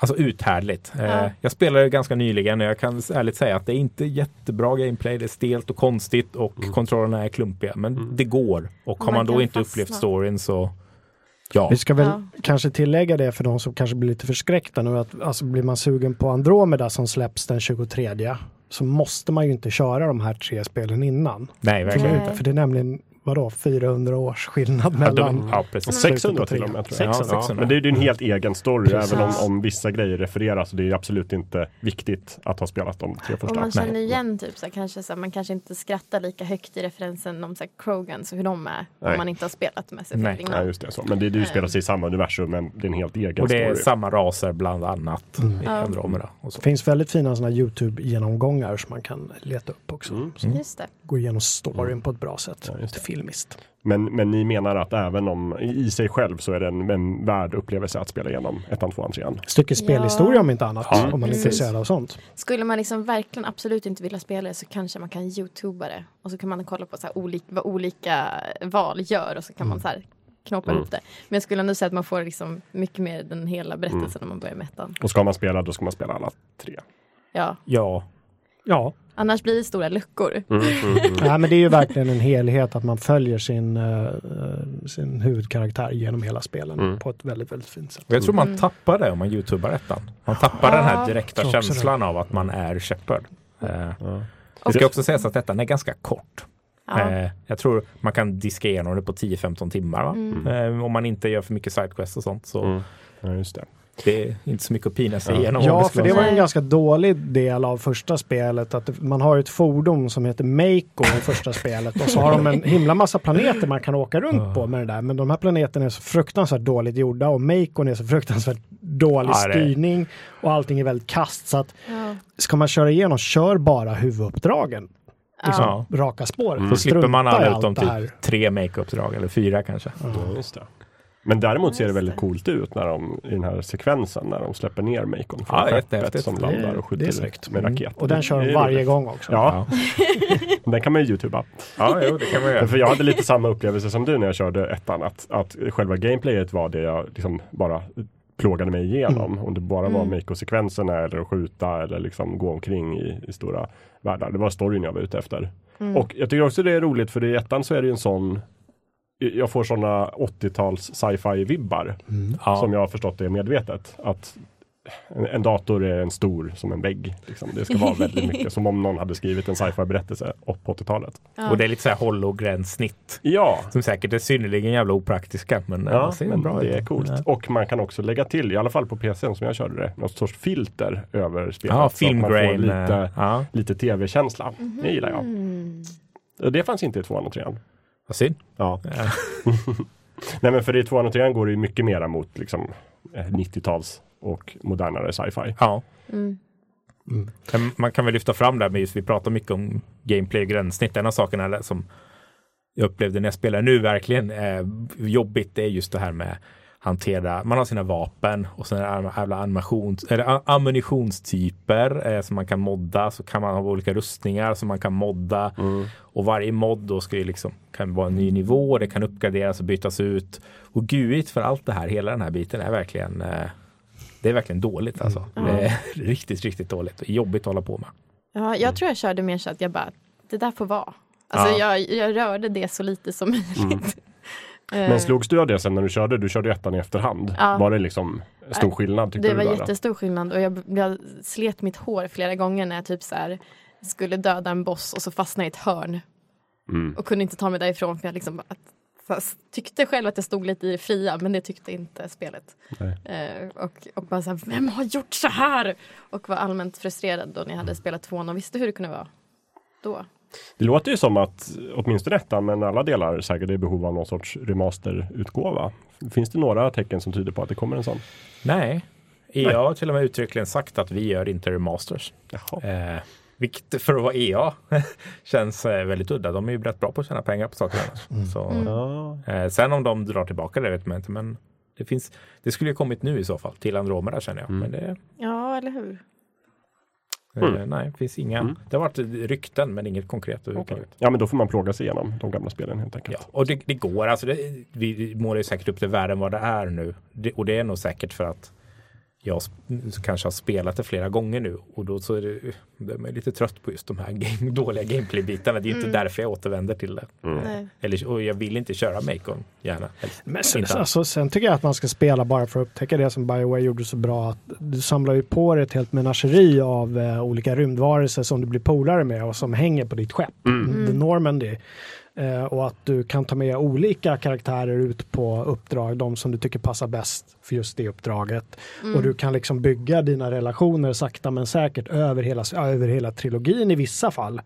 Alltså uthärdligt. Ja. Jag spelade ganska nyligen och jag kan ärligt säga att det är inte jättebra gameplay. Det är stelt och konstigt och kontrollerna är klumpiga. Men det går. Och har man då inte upplevt storyn så... Ja. Vi ska väl kanske tillägga det för de som kanske blir lite förskräckta nu. Att, alltså, blir man sugen på Andromeda som släpps den 23 så måste man ju inte köra de här 3 spelen innan. Nej, verkligen inte. För det är nämligen... Vadå, 400 års skillnad mellan... Ja, precis. 600 till och med, tror jag. 600. Ja, men det är ju en helt egen story, även om vissa grejer refereras. Det är absolut inte viktigt att ha spelat de 3 första. Och man känner igen, typ, så man kanske inte skrattar lika högt i referensen om Krogan, så hur de är, om man inte har spelat med sig. Nej, just det. Så. Men det spelas i samma universum, men det är en helt egen story. Och det är samma raser, bland annat, i Andromeda. Det finns väldigt fina såna YouTube-genomgångar som man kan leta upp också. Just det. Går igenom storyn på ett bra sätt. Ja, just det. Men ni menar att även om i sig själv så är det en värd upplevelse att spela igenom ettan, tvåan, trean. Stycke spelhistoria om inte annat, om man är intresserad av sånt. Skulle man liksom verkligen absolut inte vilja spela det, så kanske man kan youtuba det. Och så kan man kolla på så här vad olika val gör, och så kan man så här knoppa upp det. Men jag skulle ändå säga att man får liksom mycket mer den hela berättelsen när man börjar med ettan. Och ska man spela, då ska man spela alla 3. Ja. Annars blir det stora luckor. Ja, men det är ju verkligen en helhet att man följer sin huvudkaraktär genom hela spelen på ett väldigt, väldigt fint sätt. Jag tror man tappar det om man youtubar ettan. Man tappar den här direkta känslan av att man är Shepard. Det ska också sägas att ettan är ganska kort. Jag tror man kan diska igenom det på 10-15 timmar. Va? Om man inte gör för mycket sidequests och sånt. Så. Ja, just det. Det är inte så mycket att pina sig igenom. Ja, för det var en ganska dålig del av första spelet. Att man har ett fordon som heter Mako i första spelet. Och så har de en himla massa planeter man kan åka runt på med det där. Men de här planeterna är så fruktansvärt dåligt gjorda. Och Makon är så fruktansvärt dålig styrning. Och allting är väldigt kast. Så att ska man köra igenom, kör bara huvuduppdragen. Liksom, raka spår. Då slipper man alla utom typ 3 make-uppdrag. Eller 4 kanske. Just det. Men däremot ser det väldigt coolt ut när de, i den här sekvensen, när de släpper ner Macon från skeppet som landar och skjuter ut med raket. Och den kör de varje gång också. Ja, den kan man ju youtuba. Ja, jo, det kan man göra. För jag hade lite samma upplevelse som du när jag körde ettan, att själva gameplayet var det jag liksom bara plågade mig igenom. Om det bara var Macon-sekvenserna eller att skjuta eller liksom gå omkring i stora världar. Det var storyn jag var ute efter. Och jag tycker också det är roligt, för i ettan så är det ju en sån... Jag får såna 80-tals sci-fi-vibbar som jag har förstått det medvetet. Att en dator är en stor som en vägg. Liksom. Det ska vara väldigt mycket. Som om någon hade skrivit en sci-fi-berättelse på 80-talet. Ja. Och det är lite så här hologränsnitt. Ja. Som säkert är synnerligen jävla opraktiska. Men, men bra, det är coolt. Ja. Och man kan också lägga till, i alla fall på PC:n som jag körde det, något sorts filter över spelet. Ja, så att man får lite tv-känsla. Det gillar jag. Det fanns inte i 203. Vad synd. Ja. Nej, men för i 203 går det ju mycket mera mot liksom 90-tals och modernare sci-fi. Ja. Man kan väl lyfta fram det, men just vi pratar mycket om gameplay och gränssnitt. En av sakerna som jag upplevde när jag spelar nu verkligen jobbigt är just det här med hantera, man har sina vapen och sen ammunitionstyper som man kan modda, så kan man ha olika rustningar som man kan modda och varje mod då ska ju liksom, kan vara en ny nivå, det kan uppgraderas och bytas ut, och GUI:t för allt det här, hela den här biten är verkligen dåligt alltså. Det är riktigt, riktigt dåligt och jobbigt att hålla på med. Ja, jag tror jag körde mer så att jag bara, det där får vara. Alltså jag rörde det så lite som möjligt. Men slogs du av det sen när du körde ettan i efterhand? Var det liksom stor skillnad? Det var jättestor skillnad, och jag slet mitt hår flera gånger när jag typ så här skulle döda en boss och så fastnade i ett hörn och kunde inte ta mig därifrån, för jag liksom tyckte själv att jag stod lite i det fria, men det tyckte inte spelet. Och bara så här, vem har gjort så här? Och var allmänt frustrerad då när jag hade spelat 2 och visste hur det kunde vara då. Det låter ju som att, åtminstone detta, men alla delar säkert är i behov av någon sorts remasterutgåva. Finns det några tecken som tyder på att det kommer en sån? Nej. Jag har till och med uttryckligen sagt att vi gör inte remasters. Vilket för att vara EA känns väldigt udda. De är ju rätt bra på att tjäna pengar på saker. Så, sen om de drar tillbaka det vet man inte. Men det finns, det skulle ju kommit nu i så fall till Andromeda känner jag. Men det, ja, eller hur? Nej, det finns inga. Det har varit rykten men inget konkret. Okay. Ja, men då får man plåga sig igenom de gamla spelen helt enkelt. Ja, och det går. Alltså vi målar ju säkert upp det värre än vad det är nu. Och det är nog säkert för att jag kanske har spelat det flera gånger nu och då så är man lite trött på just de här dåliga gameplay-bitarna. Det är inte därför jag återvänder till det. Eller, och jag vill inte köra Macon gärna. Men sen tycker jag att man ska spela bara för att upptäcka det som BioWare gjorde så bra. Att du samlar ju på dig ett helt menageri av olika rymdvarelser som du blir polare med och som hänger på ditt skepp. The Normandy. Och att du kan ta med olika karaktärer ut på uppdrag, de som du tycker passar bäst för just det uppdraget. Och du kan liksom bygga dina relationer sakta men säkert över hela trilogin i vissa fall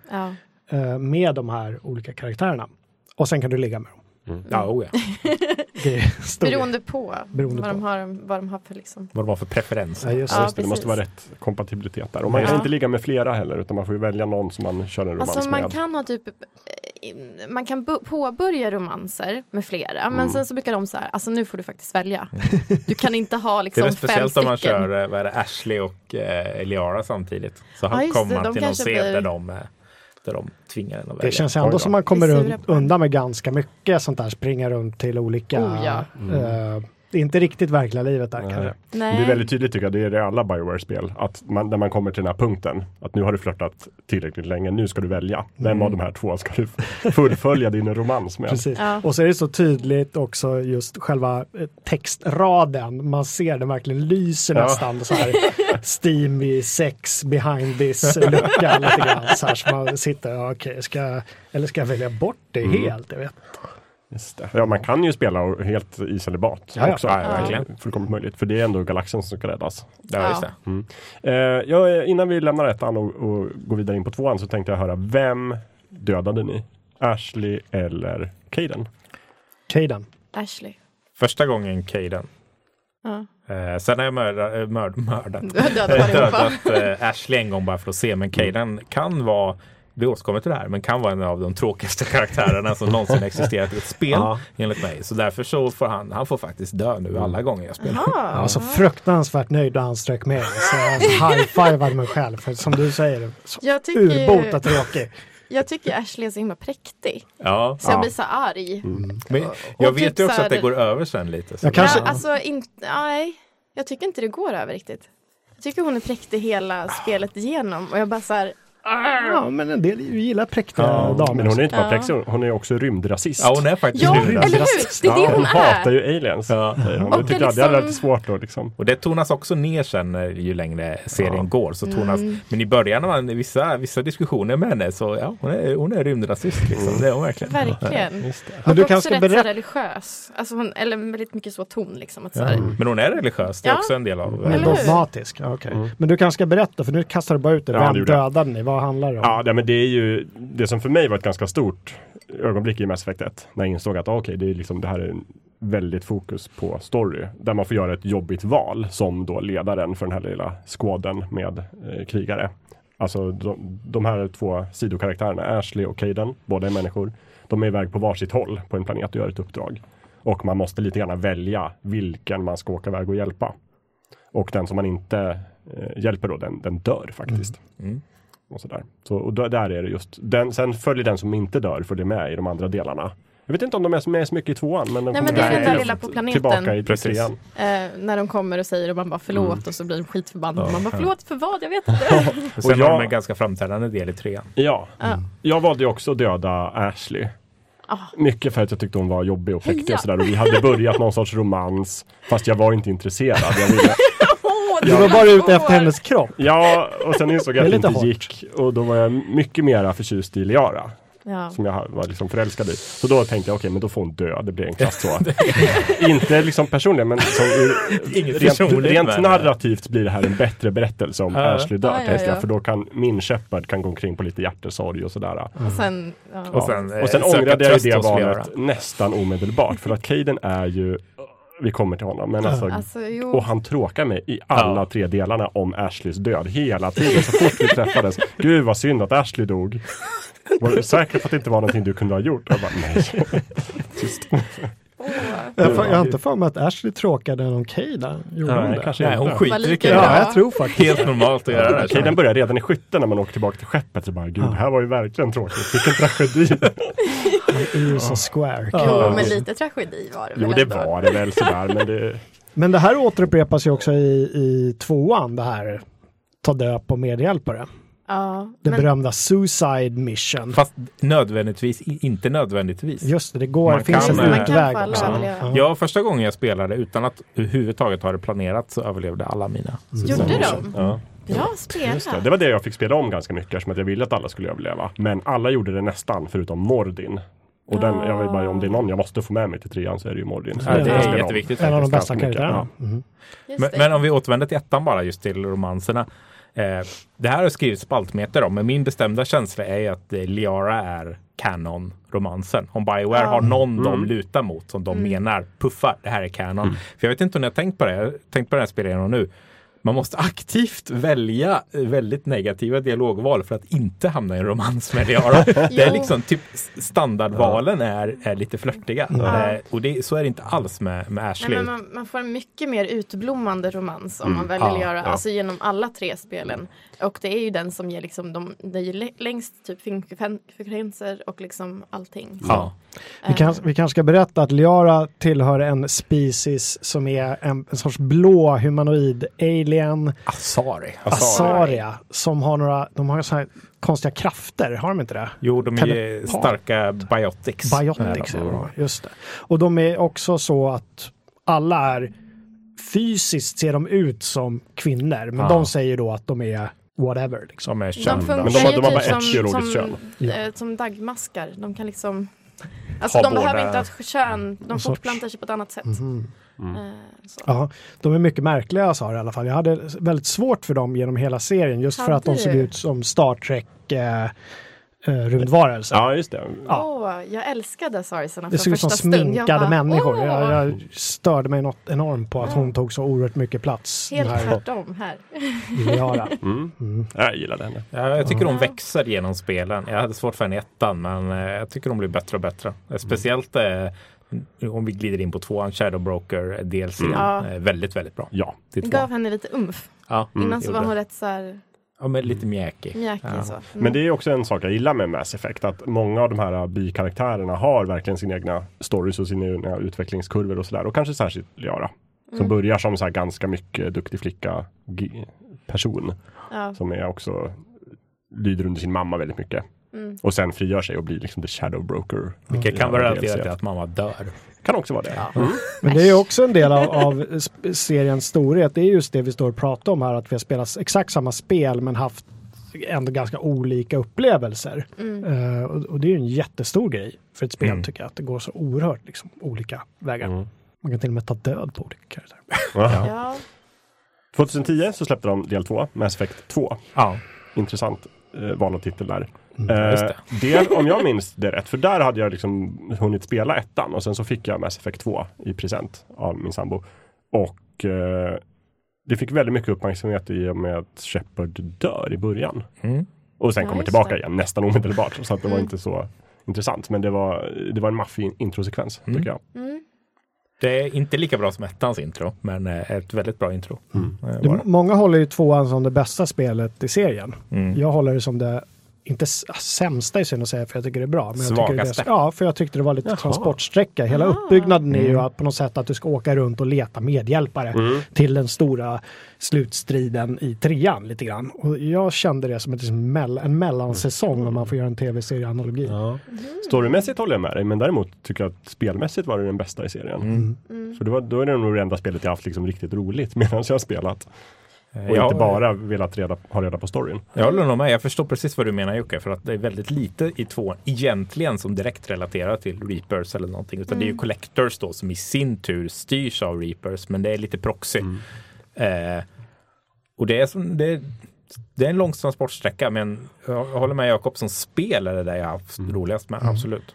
med de här olika karaktärerna. Och sen kan du ligga med dem. Ja, ja. Beroende på vad de har för liksom. Vad de har för preferenser. Ja, just det måste vara rätt kompatibilitet där. Och man kan inte ligga med flera heller utan man får ju välja någon som man kör en romans alltså, med. Man kan påbörja romanser med flera, men sen så brukar de så här, alltså nu får du faktiskt välja. Du kan inte ha liksom fem stycken. Det är speciellt om man kör Ashley och Liara samtidigt. Så han kommer man till någon scen där de tvingar en att välja. Det känns ändå som man kommer undan med ganska mycket sånt där, springa runt till olika... Det är inte riktigt verkliga livet där kanske. Nej. Det är väldigt tydligt tycker jag, det är det alla BioWare-spel. Att när man kommer till den här punkten, att nu har du flörtat tillräckligt länge, nu ska du välja. Vem av de här två ska du fullfölja din romans med? Precis. Ja. Och så är det så tydligt också just själva textraden. Man ser det verkligen lyser nästan så här steamy sex behind this lucka lite grann. Så här så man sitter, okej, ska jag välja bort det helt, jag vet inte. Ja, man kan ju spela helt i celibat också. Ja, fullkomligt möjligt. För det är ändå galaxen som ska räddas. Ja, just det. Innan vi lämnar ettan och går vidare in på tvåan så tänkte jag höra, vem dödade ni? Ashley eller Kaidan? Kaidan. Ashley. Första gången Kaidan. Sen har jag dödat Ashley en gång bara för att se. Men Kaidan kan vara... Vi återkommer till det här, men kan vara en av de tråkigaste karaktärerna som någonsin existerat i ett spel, enligt mig. Så därför så får han får faktiskt dö nu alla gånger jag spelar. Jag var så fruktansvärt nöjd och anströk med. Så jag high-fivad mig själv, för som du säger, så urbota tråkig. Jag tycker Ashley är så himla präktig. Ja. Så jag blir så arg. Men jag vet ju också att det går över sen lite. Så. Nej, jag tycker inte det går över riktigt. Jag tycker hon är präktig hela spelet igenom. Och jag bara så här... Ja, men en del gillar präktiga damer. Men hon är inte bara präktig, hon är också rymdrasist. Ja, hon är faktiskt rymdrasist. Eller hur? Det är det hon hatar ju aliens. Hon tycker att det är lite svårt då liksom. Och det tonas också ner sen ju längre serien går. Så tonas, men i början av vissa diskussioner med henne så hon är rymdrasist liksom. Det är hon verkligen. Just det. Men du kanske ska berätta religiös. Alltså hon, eller väldigt mycket så ton liksom att så men hon är religiös, det är också en del av dogmatisk. Okej. Men du kanske ska berätta för nu kastar du bara ut det. Vem dödade ni? Vad handlar det om? Ja, men det är ju det som för mig var ett ganska stort ögonblick i Mass Effect 1, när jag insåg att det är liksom, det här är en väldigt fokus på story, där man får göra ett jobbigt val som då ledaren för den här lilla skåden med krigare. Alltså de här två sidokaraktärerna, Ashley och Kaidan, båda är människor. De är iväg på varsitt håll på en planet och gör ett uppdrag. Och man måste lite grann välja vilken man ska åka iväg och hjälpa. Och den som man inte hjälper då, den dör faktiskt. Och där är det just den, sen följer den som inte dör följer med i de andra delarna. Jag vet inte om de är med så mycket i tvåan, men de kommer tillbaka i trean. När de kommer och säger och man bara förlåt och så blir de skitförbannade. Man bara förlåt för vad? Jag vet inte. Och sen har de en ganska framträdande del i trean. Ja, jag valde ju också att döda Ashley. Mycket för att jag tyckte hon var jobbig och fäktig och sådär. Och vi hade börjat någon sorts romans, fast jag var inte intresserad. Jag ville... Du var bara ute efter hennes kropp. Ja, och sen insåg jag att det inte gick. Och då var jag mycket mer förtjust i Liara. Ja. Som jag var liksom förälskad i. Så då tänkte jag, men då får hon dö. Det blir en klass så. Inte liksom personligen, men som rent narrativt blir det här en bättre berättelse om Ashley dör. För då kan min Shepard gå omkring på lite hjärtesorg och sådär. Och sen ångrade jag i det valet nästan omedelbart. För att Kaidan är ju... vi kommer till honom. Men alltså, och han tråkar mig i alla tre delarna om Ashleys död hela tiden så fort vi träffades. Gud vad synd att Ashley dog. Var du säker på att det inte var någonting du kunde ha gjort? Jag bara, nej. Tyst. Jag har inte för mig att Ashley tråkade någon Kaidan. Nej, hon skitrycker. Ja, jag tror faktiskt. Helt normalt att göra det. Kaidan börjar redan i skytten när man åker tillbaka till skeppet. Så bara, gud, det här var ju verkligen tråkigt. Vilken tragedi. Det är ju så square. Jo, men lite tragedi var det väl. Jo, det var det väl sådär. Men det här återupprepas ju också i tvåan. Det här ta död på medhjälpare. Ja, det berömda suicide mission. Fast inte nödvändigtvis. Just det, det går. Det finns en utväg. Ja, första gången jag spelade utan att överhuvudtaget ha det planerat så överlevde alla mina. Gjorde de? Ja. Bra spela. Det var det jag fick spela om ganska mycket eftersom att jag ville att alla skulle överleva. Men alla gjorde det nästan förutom Mordin. Och den, jag vet bara, om det är någon jag måste få med mig till trean så är det ju Mordin. Det är jätteviktigt. En av de bästa karaktärerna. Men om vi återvänder till ettan bara just till romanserna. Det här har skrivits på Altmeter om, men min bestämda känsla är att Liara är canon-romansen. Om BioWare har någon de lutar mot som de menar puffar, det här är canon. För jag vet inte om ni har tänkt på det. Jag har tänkt på den här spelaren nu. Man måste aktivt välja väldigt negativa dialogval för att inte hamna i en romans med Liara. Det är liksom typ standardvalen är lite flörtiga. Och så är det inte alls med Ashley. Nej, men man får en mycket mer utblommande romans om man väljer Liara. Alltså genom alla tre spelen. Och det är ju den som ger liksom det är ju längst typ frekvenser och liksom allting. Ja. Vi kanske ska berätta att Liara tillhör en species som är en sorts blå humanoid alien. Asaria. Som har de har så här konstiga krafter, har de inte det? Jo, de är starka biotics. Biotics, just det. Och de är också så att alla är fysiskt ser de ut som kvinnor, men de säger då att de är whatever. Liksom. De är kända. Men de har bara ett biologiskt kön. Som dagmaskar. De kan liksom... Alltså de behöver inte ha kön. De fortplantar sig på ett annat sätt. Ja, de är mycket märkliga, Asari, i alla fall. Jag hade väldigt svårt för dem genom hela serien. Just för att de såg ut som Star Trek... rymdvarelser. Ja, just det. Jag älskade Asari-sarna från första stund. Det såg ut som sminkade människor. Jag störde mig något enormt på att hon tog så oerhört mycket plats. Helt tvärtom här. Jag gillade henne. Jag tycker hon växer genom spelen. Jag hade svårt för henne i ettan, men jag tycker hon blir bättre och bättre. Speciellt om vi glider in på tvåan, Shadow Broker DLC. Väldigt, väldigt bra. Ja. Det gav henne lite umf. Innan så var hon rätt så här... Ja, men lite mjäkig så. Mm. Men det är också en sak jag gillar med Mass Effect, att många av de här bikaraktärerna har verkligen sina egna stories och sina egna utvecklingskurvor och sådär. Och kanske särskilt Liara, som börjar som så här ganska mycket duktig flicka person. Som är också lyder under sin mamma väldigt mycket. Och sen frigör sig och blir liksom the Shadow Broker. Vilket kan vara relaterat till att mamma dör. Kan också vara det. Men det är ju också en del av seriens storhet. Det är just det vi står och pratar om här. Att vi har spelat exakt samma spel men haft ändå ganska olika upplevelser. Och det är ju en jättestor grej för ett spel, tycker jag. Att det går så oerhört liksom, olika vägar. Man kan till och med ta död på olika karaktärer. 2010 så släppte de del 2, Mass Effect 2. Intressant val av titel där. Om jag minns det rätt, för där hade jag liksom hunnit spela ettan och sen så fick jag Mass Effect 2 i present av min sambo och det fick väldigt mycket uppmärksamhet i och med att Shepard dör i början och sen kommer tillbaka igen nästan omedelbart, så att det var inte så intressant, men det var en maffig introsekvens tycker jag. Det är inte lika bra som ettans intro, men ett väldigt bra intro. Många håller ju tvåan som det bästa spelet i serien. Jag håller det som det inte sämsta i sin att säga, för jag tycker det är bra. Men jag tycker för jag tyckte det var lite transportsträcka. Hela uppbyggnaden är ju att på något sätt att du ska åka runt och leta medhjälpare till den stora slutstriden i trean lite grann. Och jag kände det som en mellansäsong om man får göra en tv-serieanalogi. Storymässigt håller jag med dig, men däremot tycker jag att spelmässigt var det den bästa i serien. För då är det nog det enda spelet jag haft liksom riktigt roligt medan jag har spelat. Och inte bara velat ha reda på storyn. Jag håller nog med. Jag förstår precis vad du menar, Jocke. För att det är väldigt lite i tvåan egentligen som direkt relaterar till Reapers eller någonting. Utan det är ju Collectors då som i sin tur styrs av Reapers. Men det är lite proxy. Och det är som... Det är en lång transportsträcka. Men jag håller med Jakob, som spel är det där jag har roligast med. Absolut.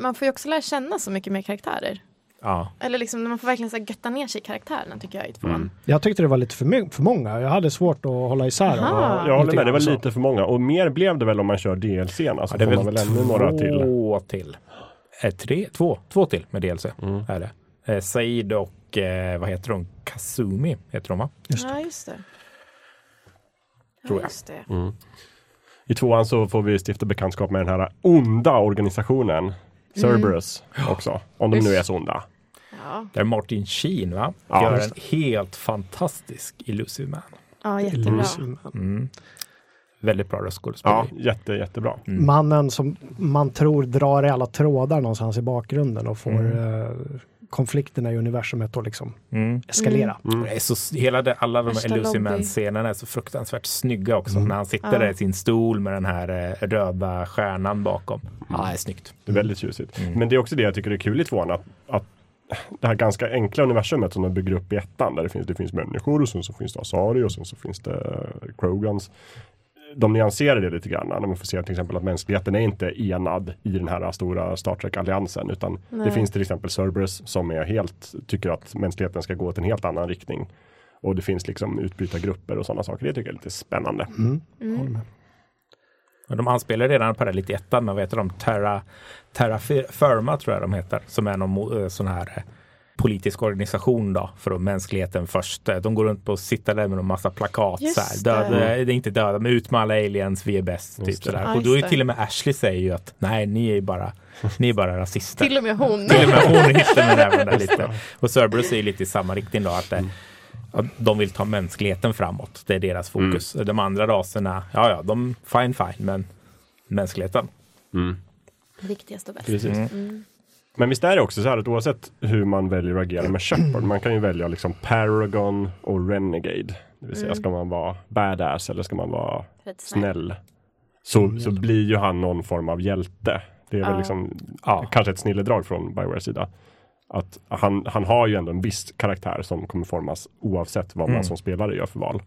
Man får ju också lära känna så mycket mer karaktärer. Ja. Eller liksom, man får verkligen så här götta ner sig i karaktärerna, tycker jag, i tvåan. Mm. Jag tyckte det var lite för många. Jag hade svårt att hålla isär. Jag håller med, det var lite för många. Och mer blev det väl om man kör DLC:n. Alltså ja, det var väl ännu några till. Två till med DLC är det. Said och, vad heter de? Kasumi heter de, va? Just det. Mm. I tvåan så får vi stifta bekantskap med den här onda organisationen. Cerberus också. Om de nu är så onda. Ja. Där Martin Sheen, va? Ja, gör en helt fantastisk Illusive Man. Ja, jättebra. Mm. Väldigt bra röstskådespelare. Ja, jättebra. Mm. Mannen som man tror drar i alla trådar någonstans i bakgrunden och får konflikterna i universumet att liksom eskalera. Mm. Det är så, alla de här Illusive Man-scenerna är så fruktansvärt snygga också. När han sitter där i sin stol med den här röda stjärnan bakom. Ja, det är snyggt. Det är väldigt tjusigt. Mm. Men det är också det jag tycker är kul i tvåan, att det här ganska enkla universumet som de bygger upp i ettan, där det finns människor och sen så finns det Asari och sen så finns det Krogans. De nyanserar det lite grann när man får se till exempel att mänskligheten är inte enad i den här stora Star Trek-alliansen, utan det finns till exempel Cerberus som är helt, tycker att mänskligheten ska gå åt en helt annan riktning, och det finns liksom utbrytargrupper och sådana saker. Det tycker jag är lite spännande. De anspelar redan parallellt i ettan, man vet de Terra Firma tror jag de heter, som är någon sån här politisk organisation då, för mänskligheten först. De går runt på Citadel med en massa plakat. Det är inte döda, men ut med alla aliens, vi är bäst. Typ, sådär. Ja, och då är till och med Ashley säger ju att nej, ni är bara rasister. Till och med hon hittar med det där lite. Och Cerberus är ju lite i samma riktning då, att de vill ta mänskligheten framåt. Det är deras fokus. De andra raserna, de fine, men mänskligheten. Viktigast och bäst. Precis. Men visst är det också så här att oavsett hur man väljer att agera med Shepard, man kan ju välja liksom Paragon och Renegade. Det vill säga, ska man vara badass eller ska man vara snäll? Så blir ju han någon form av hjälte. Det är väl liksom kanske ett snilledrag från BioWares sida. Att han har ju ändå en viss karaktär som kommer formas oavsett vad man som spelare gör för val.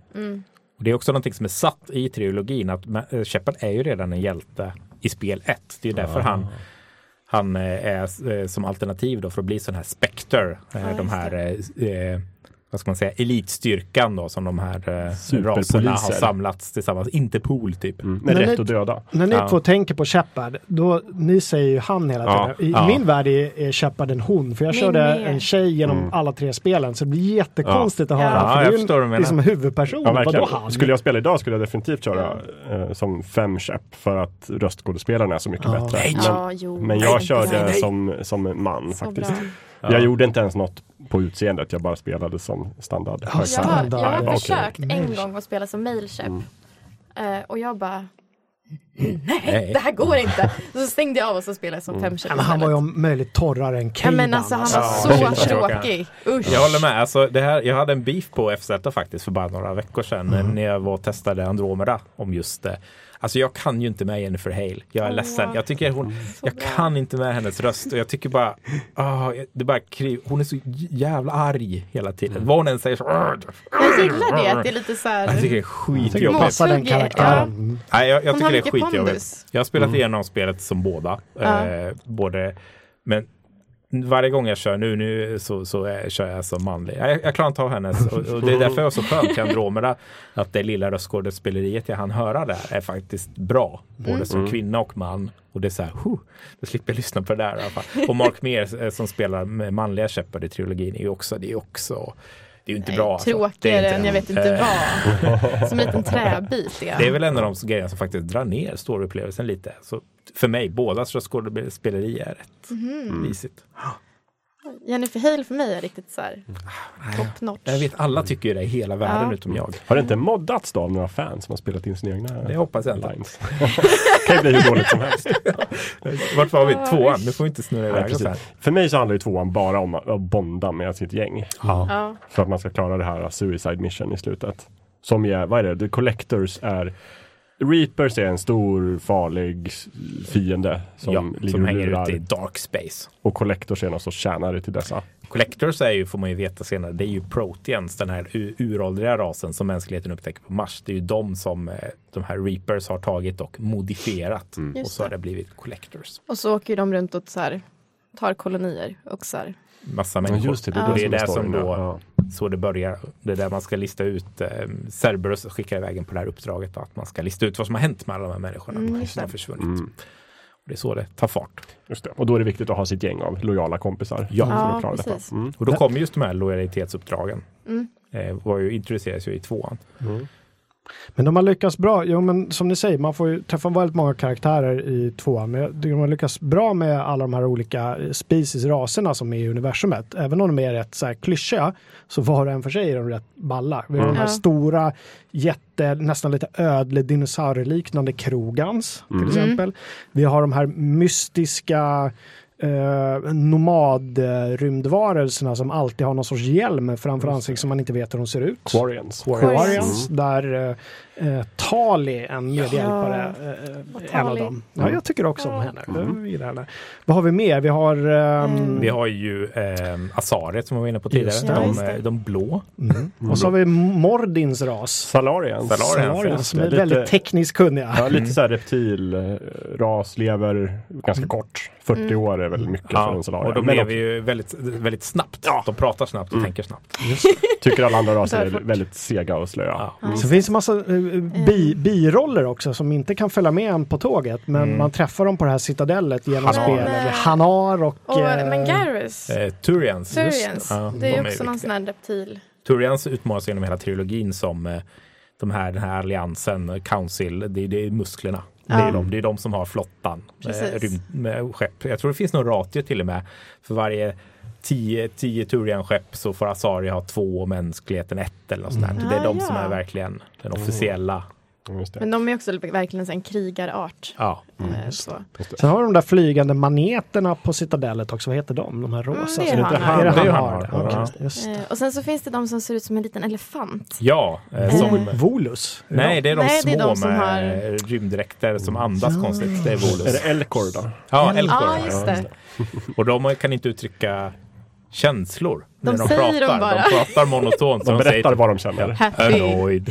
Och det är också någonting som är satt i trilogin, att Shepard är ju redan en hjälte i spel 1. Det är därför han är som alternativ då för att bli sån här Spectre, de här vad ska man säga, elitstyrkan då, som de här raserna har samlats tillsammans, inte pool typ. Men rätt att döda. När ni två tänker på Shepard, då ni säger ju han hela tiden. I min värld är Shepard en hon, för jag körde en tjej genom alla tre spelen, så det blir jättekonstigt att höra, för det är liksom huvudperson. Vadå han? Skulle jag spela idag skulle jag definitivt köra som 5 Shepard, för att röstskådespelarna är så mycket bättre. Men jag körde som man så faktiskt. Bra. Jag gjorde inte ens något på utseendet. Jag bara spelade som standard. Jag har försökt en gång att spela som male Shep. Och jag bara... Nej, det här går inte. Så stängde jag av och så spelade som 5 Shep. Han var ju om möjligt torrare än Kaidan. Men alltså, han var så tråkig. Jag håller med. Alltså, jag hade en beef på FZ faktiskt för bara några veckor sedan. När jag var och testade Andromeda om just det. Alltså jag kan ju inte med Jennifer Hale. Jag är ledsen. Jag tycker jag kan inte med hennes röst. Och jag tycker bara... hon är så jävla arg hela tiden. Vad hon än säger så... Jag gillar det. Att det är lite så här... Jag tycker det är skitjobbigt. Nej, jag tycker det är skitjobbigt. Jag har spelat igenom spelet som båda. Både... Men... Varje gång jag kör nu så kör jag som manlig. Jag klarar inte av hennes. Och det är därför jag är så skönt till Andromeda, att det lilla röstskådespeleriet jag hann höra där är faktiskt bra. Både som kvinna och man. Och det är så här, då slipper jag lyssna på det där i alla fall. Och Mark Meer som spelar med manliga Shepard i trilogin är också... Det är ju inte bra. Tråkigare än jag vet inte vad. Som en liten träbit. Ja. Det är väl en av de grejerna som faktiskt drar ner storyupplevelsen lite. Så för mig, bådas röstskådespeleri är rätt visigt. Jennifer Hale för mig är riktigt så här top notch. Jag vet, alla tycker ju det i hela världen utom jag. Har det inte moddats då av några fans som har spelat in sina egna? Det hoppas jag inte. Kan ju bli hur dåligt som helst. Vart var vi? 2:an? Nu får vi inte snurra iväg. Nej, för mig så handlar ju 2:an bara om att bonda med sitt gäng. Ja. För att man ska klara det här suicide mission i slutet. Som är, vad är det? The Collectors är... Reapers är en stor, farlig fiende som hänger ute i dark space. Och Collectors är någon som tjänar till dessa. Collectors är ju, får man ju veta senare, det är ju Proteans, den här uråldriga rasen som mänskligheten upptäcker på Mars. Det är ju de som de här Reapers har tagit och modifierat. Och så har det blivit Collectors. Och så åker de runt åt så här tar kolonier och så här. Massa människor. Just det, det är det som då, så det börjar. Det är där man ska lista ut. Cerberus skickar iväg på det här uppdraget då, att man ska lista ut vad som har hänt med alla de här människorna som har försvunnit. Det är så det tar fart. Just det. Och då är det viktigt att ha sitt gäng av lojala kompisar. Ja, precis. Och då kommer just de här lojalitetsuppdragen. Var ju introduceras ju i 2:an. Men de har lyckats bra. Jo, men som ni säger, man får ju träffa väldigt många karaktärer i 2:an. Men de har lyckats bra med alla de här olika species-raserna som är i universumet. Även om de är rätt så här klyschiga, så var och en för sig är de rätt balla. Vi har de här stora, nästan lite ödle dinosaurieliknande krogans, till exempel. Vi har de här mystiska nomadrymdvarelserna som alltid har någon sorts hjälm framför ansiktet som man inte vet hur de ser ut. Quarians. Där Tali, en medhjälpare, är en av dem. Ja, jag tycker också om henne. Vad har vi mer? Vi har vi har ju Asari som vi var inne på tidigare. De blå. Och så har vi Mordins ras. Salarians. Som är väldigt tekniskt kunniga. Ja, lite så här reptilras, lever ganska kort. 40 år är väldigt mycket för en Salarian. Och de lever ju väldigt, väldigt snabbt. Ja. De pratar snabbt och tänker snabbt. Tycker alla andra raser är väldigt sega och slöa. Så finns det en massa biroller också som inte kan följa med en på tåget, men man träffar dem på det här citadellet genom spel. Hanar och men Garrus. Turians. Det är ju också någon sån här reptil. Turians utmålas genom hela trilogin som den här alliansen, Council, det är musklerna. Det är de som har flottan med skepp. Jag tror det finns någon ratio till och med. För varje 10 Turian-skepp så får Asari ha 2 och mänskligheten 1 eller något sånt. Det är de som är verkligen den officiella. Men de är också verkligen en krigarart. Sen har de där flygande maneterna på Citadellet också. Vad heter de? De här rosa. Det är han. Och sen så finns det de som ser ut som en liten elefant. Ja. Som Volus. Nej, det är de små med rymddräkter som andas konstigt. Det är Volus. Är det Elcor då? Ja, Elcor. Ja, just det. Och de kan inte uttrycka känslor. De säger pratar, de bara. De pratar monotont. De berättar vad de känner. Happy. Annoyed.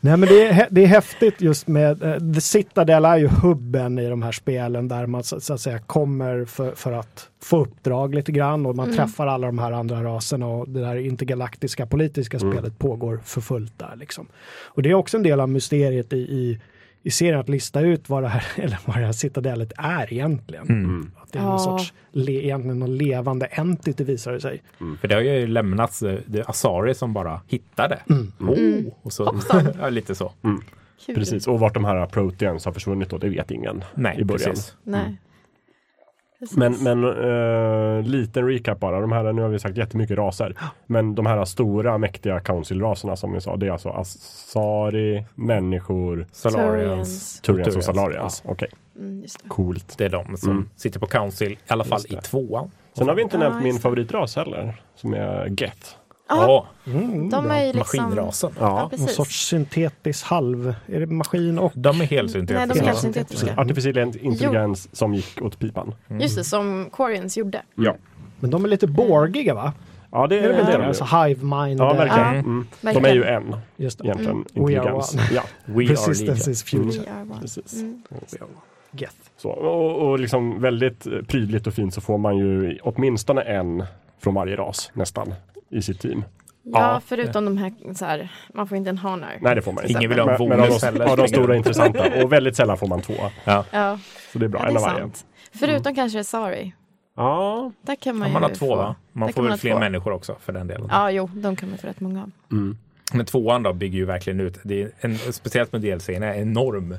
Nej, men det är häftigt just med The Citadel är ju hubben i de här spelen där man så att säga kommer för att få uppdrag lite grann och man träffar alla de här andra raserna och det där intergalaktiska politiska spelet pågår för fullt där liksom. Och det är också en del av mysteriet i serien att lista ut vad det här citadellet är egentligen. Att det är någon sorts någon levande entity visar det sig. För det har ju lämnats det Asari som bara hittade. Och så lite så. Precis, och vart de här proteans har försvunnit då, det vet ingen i början. Precis. Precis. Men liten recap bara. De här, nu har vi sagt jättemycket raser. Men de här stora, mäktiga council-raserna som ni sa, det är alltså Asari, människor, Turians och Salarians. Okej. Coolt. Det är de som sitter på council, i alla fall i 2:an. Sen har vi inte nämnt min favoritras heller, som är Geth. De är ju liksom maskinrasen. En sorts syntetisk halv. Är det maskin och? De är helt syntetiska. Nej, de är helt syntetiska. Artificiell intelligens som gick åt pipan. Just det, som Quarians gjorde. Ja. Men de är lite borgiga, va? Ja, det är väl det. Alltså hive-mind. Ja, verkligen. De är ju en. Just det. Egentligen. Intelligens. We Persistence is future. Precis. Geth. Och liksom väldigt prydligt och fint så får man ju åtminstone en från varje ras, nästan. I sitt team. Ja, förutom de här, så här, man får inte en hanar. Nej, det får man inte. Ingen vill ha en bonus. Ja, de stora intressanta. Och väldigt sällan får man 2. Ja. Så det är bra, det är en av varje. Förutom kanske Asari. Ja. Där kan man har 2, va? Man får väl fler människor också, för den delen. Ja, de kan man få rätt många av. Men 2:an då bygger ju verkligen ut. Det är speciellt med DLC-en är enorm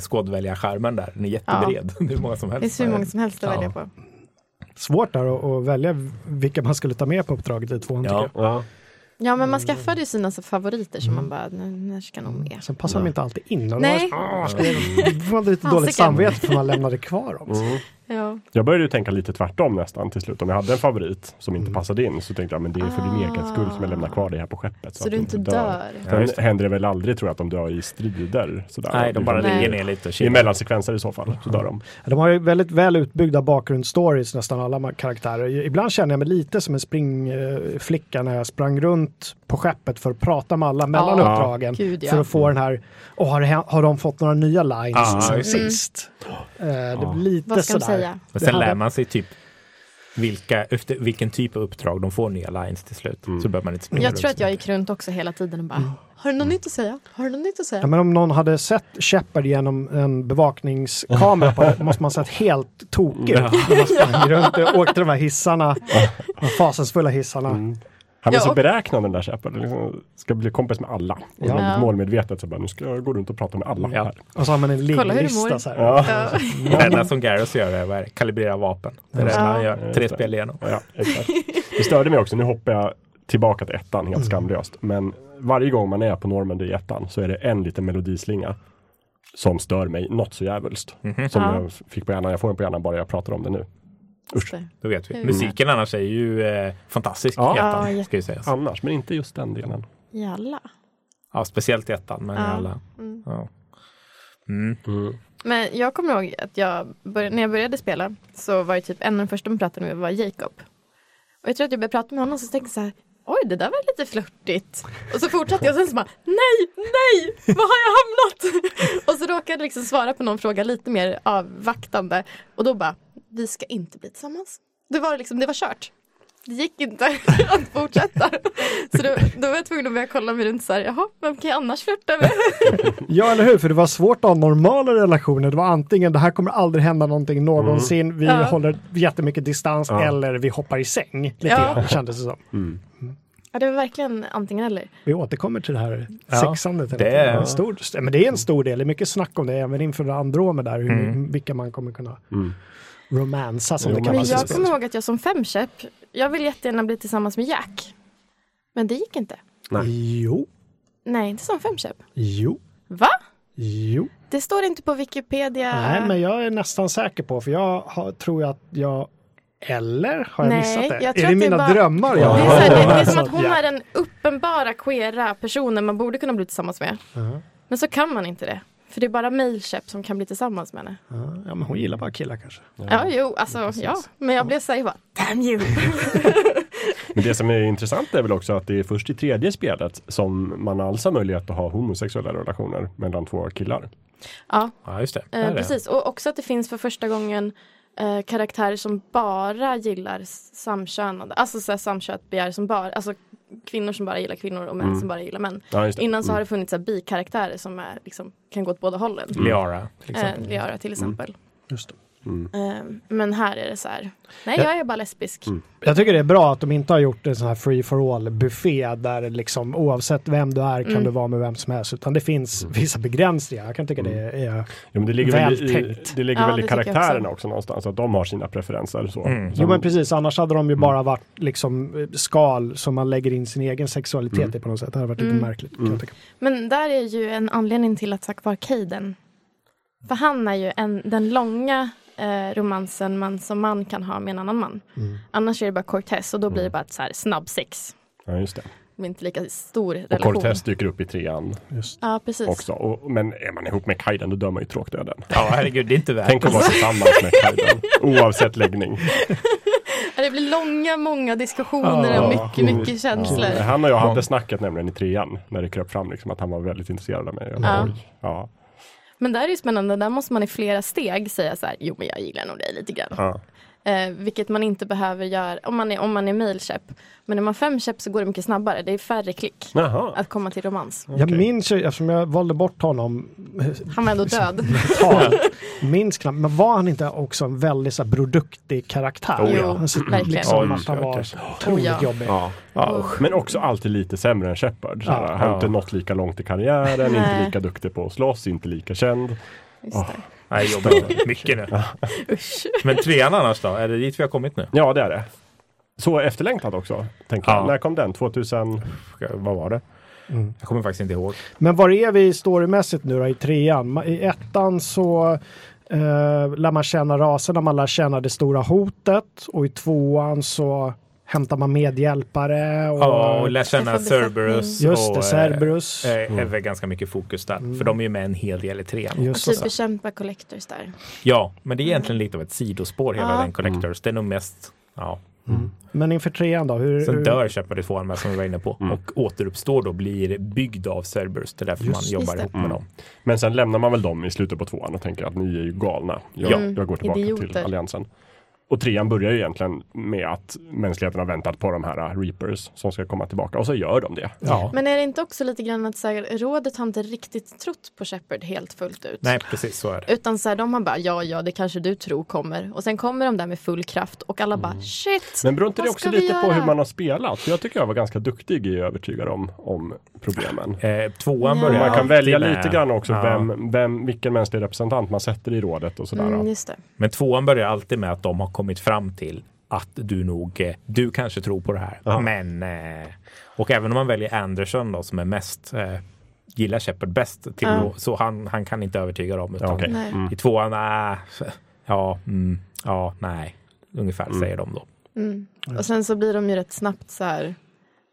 skådväljarskärmen där. Den är jättebred. Det är många som helst. Det är hur många som helst att välja på. Svårt där att välja vilka man skulle ta med på uppdraget i 2:an. Ja, men man skaffade ju sina favoriter som man bara, när ska någon med? Sen passar de inte alltid in. Nej. Man hade lite dåligt samvete för man lämnade kvar dem. Jag började ju tänka lite tvärtom nästan till slut. Om jag hade en favorit som inte passade in så tänkte jag, men det är för din egen skull som jag lämnar kvar det här på skeppet. Så du inte dör. Sen händer det väl aldrig, tror jag, att de dör i strider. Sådär. Nej, de bara ligger ner lite. I mellansekvenser i så fall så dör de. De har ju väldigt väl utbyggda bakgrundsstories, nästan alla karaktärer. Ibland känner jag mig lite som en springflicka när jag sprang runt på skeppet för att prata med alla mellan uppdragen. Gud, för att få den här, har de fått några nya lines sen sist? Det blir lite sådär. säga. Men sen lär man sig typ efter vilken typ av uppdrag de får nya lines till slut. Mm. Så bör man inte springa. Jag tror att jag gick runt också hela tiden och bara, har du något nytt att säga? Ja, men om någon hade sett Shepard genom en bevakningskamera på det, måste man sett helt tokig. Ja. Runt och åkte de här hissarna, de fasansfulla hissarna. Mm. Han är så beräknad, den där Shepard. Liksom ska bli kompis med alla. Och målmedvetet så bara, nu ska jag gå runt och prata med alla här. Och så har man en ligglista så här. Ja. Det enda som Garrus gör är att kalibrera vapen. Det är det han gör. 3 spel igenom. Ja, exakt. Det störde mig också. Nu hoppar jag tillbaka till ettan helt skamlöst. Men varje gång man är på Normandy i ettan så är det en liten melodislinga som stör mig något så jävligt. Som jag fick på hjärnan. Jag får den på hjärnan bara jag pratar om det nu. Usch, då vet vi. Mm. Musiken annars är ju fantastisk i ettan, ska ju sägas. Annars, men inte just den delen. Jalla. Ja, speciellt i ettan, men jalla. Mm. Ja. Mm. Mm. Men jag kommer ihåg att när jag började spela så var ju typ en av de första man pratade med var Jacob. Och jag tror att jag började prata med honom och så tänkte jag så här, oj, det där var lite flörtigt. Och så fortsatte jag och sen så bara, nej, vad har jag hamnat? Och så råkade jag liksom svara på någon fråga lite mer avvaktande. Och då bara, vi ska inte bli tillsammans. Det var kört. Det gick inte att fortsätta. Så då var jag tvungen att börja kolla mig runt så här, jaha, vem kan jag annars flirta med? Ja, eller hur? För det var svårt att ha normala relationer. Det var antingen, det här kommer aldrig hända någonting någonsin. Vi håller jättemycket distans eller vi hoppar i säng. Lite grann, kändes det som. Mm. Ja, det var verkligen antingen eller. Vi återkommer till det här sexandet. Det är en stor del. Det är mycket snack om det, även inför Andromeda där, vilka man kommer kunna... Mm. Romansa som det kallas. Men jag kommer ihåg att jag som femköp, jag vill jättegärna bli tillsammans med Jack. Men det gick inte. Nej. Jo. Nej, inte som femköp. Jo. Va? Jo. Det står inte på Wikipedia. Nej, men jag är nästan säker på, för tror att jag... Eller har jag missat det? Jag tror är det mina drömmar? Ja. Det är som att hon är den uppenbara queera personen man borde kunna bli tillsammans med. Men så kan man inte det. För det är bara mailköp som kan bli tillsammans med henne. Ja, men hon gillar bara killar kanske. Ja. Men jag blev såhär, damn you! Men det som är intressant är väl också att det är först i tredje spelet som man alls har möjlighet att ha homosexuella relationer mellan 2 killar. Ja just det. Precis. Och också att det finns för första gången karaktärer som bara gillar samkönade. Alltså såhär samkönat begär som bara... Alltså, kvinnor som bara gillar kvinnor och män som bara gillar män. Ja, innan så har det funnits bikaraktärer som är, liksom, kan gå åt båda hållen. Liara till exempel. Just det. Men här är det så här. Nej, jag är bara lesbisk. Jag tycker det är bra att de inte har gjort en sån här free for all buffé där liksom oavsett vem du är kan du vara med vem som helst, utan det finns vissa begränsningar. Jag kan tycka det är det ligger väl i karaktärerna också någonstans att de har sina preferenser så. Jo, men precis, annars hade de ju bara varit liksom skal som man lägger in sin egen sexualitet i på något sätt. Det hade varit lite märkligt kan jag tycka. Men där är ju en anledning till att sagt var Kaidan. För han är ju den långa romansen man som man kan ha med en annan man. Annars är det bara Cortez och då blir det bara ett så här snabb sex. Ja, just det. Det är inte lika stor relation. Och Cortez dyker upp i 3:an. Just. Ja, precis. Också. Men är man ihop med Kaidan, då dör man ju tråkdöden. Ja, herregud, det är inte värt. Tänk att vara tillsammans med Kaidan, oavsett läggning. Det blir många diskussioner och mycket känslor. Han och jag hade snackat nämligen i 3:an när det kröp fram liksom, att han var väldigt intresserad av mig. Ja. Men där är ju spännande, där måste man i flera steg säga så här, jo men jag gillar nog dig lite grann. Vilket man inte behöver göra om man är mailköp. Men när man femköp så går det mycket snabbare, det är färre klick att komma till romans. Okay. Jag minns ju, eftersom jag valde bort honom. Han var ändå död. Minns knappt, men var han inte också en väldigt så här produktig karaktär? Verkligen. Men också alltid lite sämre än Shepard. Han har inte nått lika långt i karriären, inte lika duktig på att slåss, inte lika känd. Nej, jag jobbar mycket nu. Men 3:an annars då? Är det dit vi har kommit nu? Ja, det är det. Så efterlängtat också, tänker jag. När kom den? 2000... Vad var det? Jag kommer faktiskt inte ihåg. Men var är vi storymässigt nu då i 3:an? I 1:an så lär man känna raserna, man lär känna det stora hotet. Och i 2:an så... hämtar man medhjälpare och lär känna Cerberus. Just det, Cerberus. Är väl ganska mycket fokus där. För de är ju med en hel del i 3:an. Och typ bekämpa Collectors där. Ja, men det är egentligen lite av ett sidospår hela den Collectors. Det är nog mest Mm. Men inför trean då? Sen dör Shepard i tvåan, som vi var inne på. Mm. Och återuppstår då, blir byggd av Cerberus. Det är därför man jobbar ihop med dem. Men sen lämnar man väl dem i slutet på tvåan och tänker att ni är ju galna. Jag går tillbaka till alliansen. Och trean börjar ju egentligen med att mänskligheten har väntat på de här Reapers som ska komma tillbaka. Och så gör de det. Ja. Men är det inte också lite grann att så här, rådet har inte riktigt trott på Shepard helt fullt ut? Nej, precis så är det. Utan så här, de har bara, ja, det kanske du tror kommer. Och sen kommer de där med full kraft och alla bara, shit! Men beror inte det också lite på hur man har spelat? För jag tycker jag var ganska duktig i att övertyga dem om problemen. Tvåan börjar. Man kan välja lite grann också vilken mänsklig representant man sätter i rådet och sådär. Mm, just det. Men tvåan börjar alltid med att de har kommit fram till att du kanske tror på det här. Ja. Men, och även om man väljer Anderson då, som är mest gillar Shepard bäst till då, så han kan inte övertyga dem. Utan i tvåan, nej. Ungefär säger de då. Mm. Och sen så blir de ju rätt snabbt så här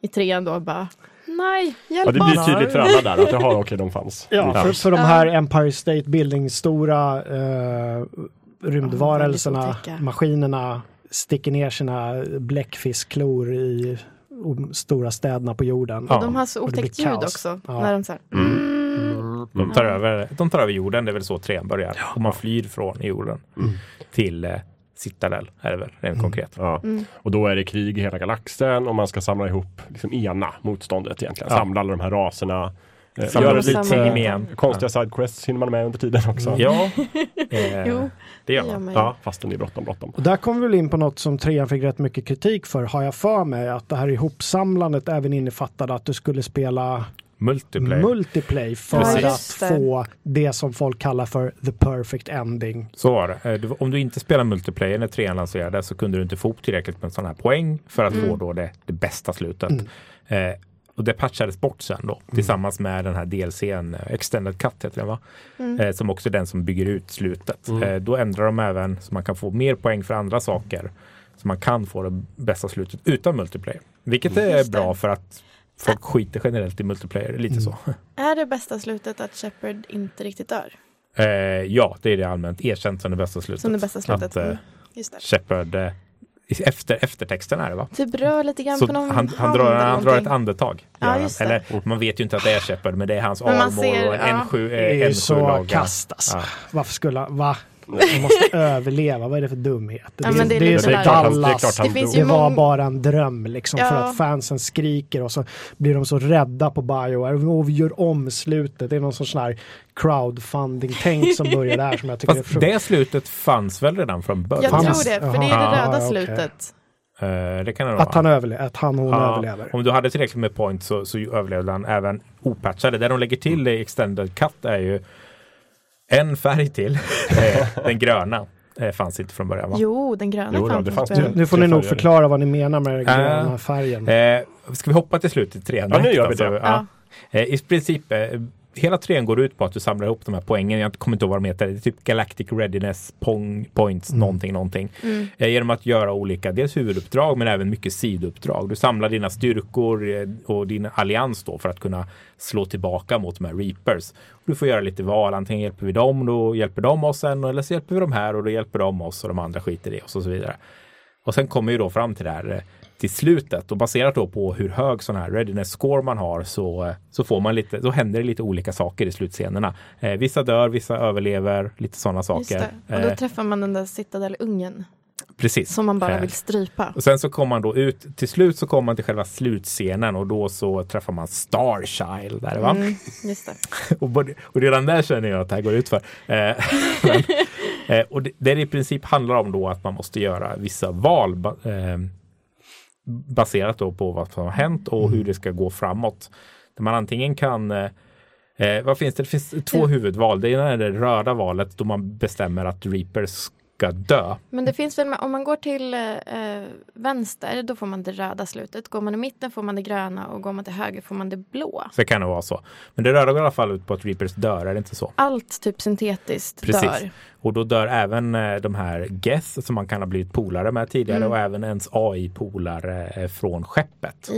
i trean då bara... Nej, hjälp oss. Ja, det blir tydligt för alla där att det har de fanns. Ja, för de här Empire State Building stora rymdvarelserna, maskinerna sticker ner sina bläckfiskklor i stora städerna på jorden. Ja. De har så otäckt ljud också när de så här, de tar över jorden, det är väl så trean börjar. Ja. Och man flyr från jorden till Citadel, är det väl, rent konkret. Ja. Mm. Och då är det krig i hela galaxen och man ska samla ihop liksom ena motståndet egentligen. Ja. Samla alla de här raserna. Gör lite igen. Konstiga sidequests hinner man med under tiden också. Ja, det gör man. Ja, fastän det är bråttom. Och där kom vi väl in på något som trean fick rätt mycket kritik för, har jag för mig, att det här ihopsamlandet även innefattade att du skulle spela multiplayer för att få det som folk kallar för the perfect ending. Så var det. Om du inte spelar multiplayer när trean lanserade så kunde du inte få upp tillräckligt med sådana här poäng för att få då det bästa slutet. Mm. Och det patchades bort sen då, tillsammans med den här DLC:n, Extended Cut heter den, va? Som också är den som bygger ut slutet. Då ändrar de även så man kan få mer poäng för andra saker, så man kan få det bästa slutet utan multiplayer. Vilket är bra för att folk skiter generellt i multiplayer, lite så. Är det bästa slutet att Shepard inte riktigt dör? Det är det allmänt erkänt som det bästa slutet. Som det bästa slutet, att, just det. Shepard... eftertexten är det, va? Typ rör lite grann så på någon han drar ett andetag. Ja, just det. Eller man vet ju inte att det är Shepard, men det är hans armor och N7 det är så lagar. Kastas. Ja. Varför skulle han... Man måste överleva. Vad är det för dumhet? Ja, det är så Dallas. Det var bara en dröm liksom, för att fansen skriker och så blir de så rädda på BioWare. Och vi gör om slutet. Det är någon sån här crowdfunding-tänk som börjar där. Som jag tycker är det slutet fanns väl redan från början? Jag tror det, för det är det röda slutet. Det kan det vara. Att hon överlever. Om du hade tillräckligt med point så överlevde han även opatchade. Där de lägger till i Extended Cut är ju en färg till. Den gröna fanns inte från början, va? Jo, den gröna fanns inte. Nu får ni nog förklara vad ni menar med den gröna färgen. Ska vi hoppa till slutet i trean? Ja, nu gör vi det. Ja. I princip, hela trean går ut på att du samlar ihop de här poängen. Jag kommer inte ihåg vad de heter. Det är typ Galactic Readiness Points, någonting. Mm. Genom att göra olika, dels huvuduppdrag men även mycket sidouppdrag. Du samlar dina styrkor och din allians då för att kunna slå tillbaka mot de här Reapers. Du får göra lite val. Antingen hjälper vi dem, då hjälper de oss sen. Eller så hjälper vi dem här och då hjälper de oss och de andra skiter i oss och så vidare. Och sen kommer ju då fram till det här till slutet, och baserat då på hur hög sån här readiness score man har så får man lite, då händer det lite olika saker i slutscenerna. Vissa dör, vissa överlever, lite sådana saker. Och då träffar man den där Citadel-ungen. Precis. Som man bara vill strypa. Och sen så kommer man då ut, till slut så kommer man till själva slutscenen och då så träffar man Starchild där, va? Mm, just det. och redan där känner jag att det här går ut för. Och det i princip handlar om då att man måste göra vissa val baserat då på vad som har hänt och hur det ska gå framåt. Där man antingen kan... vad finns det? Det finns två huvudval. Det ena är det röda valet då man bestämmer att Reapers ska dö. Men det finns väl, om man går till vänster, då får man det röda slutet. Går man i mitten får man det gröna och går man till höger får man det blå. Så kan det vara så. Men det röda går i alla fall ut på att Reapers dör, är det inte så? Allt typ syntetiskt dör. Och då dör även de här Geth som man kan ha blivit polare med tidigare och även ens AI-polare från skeppet.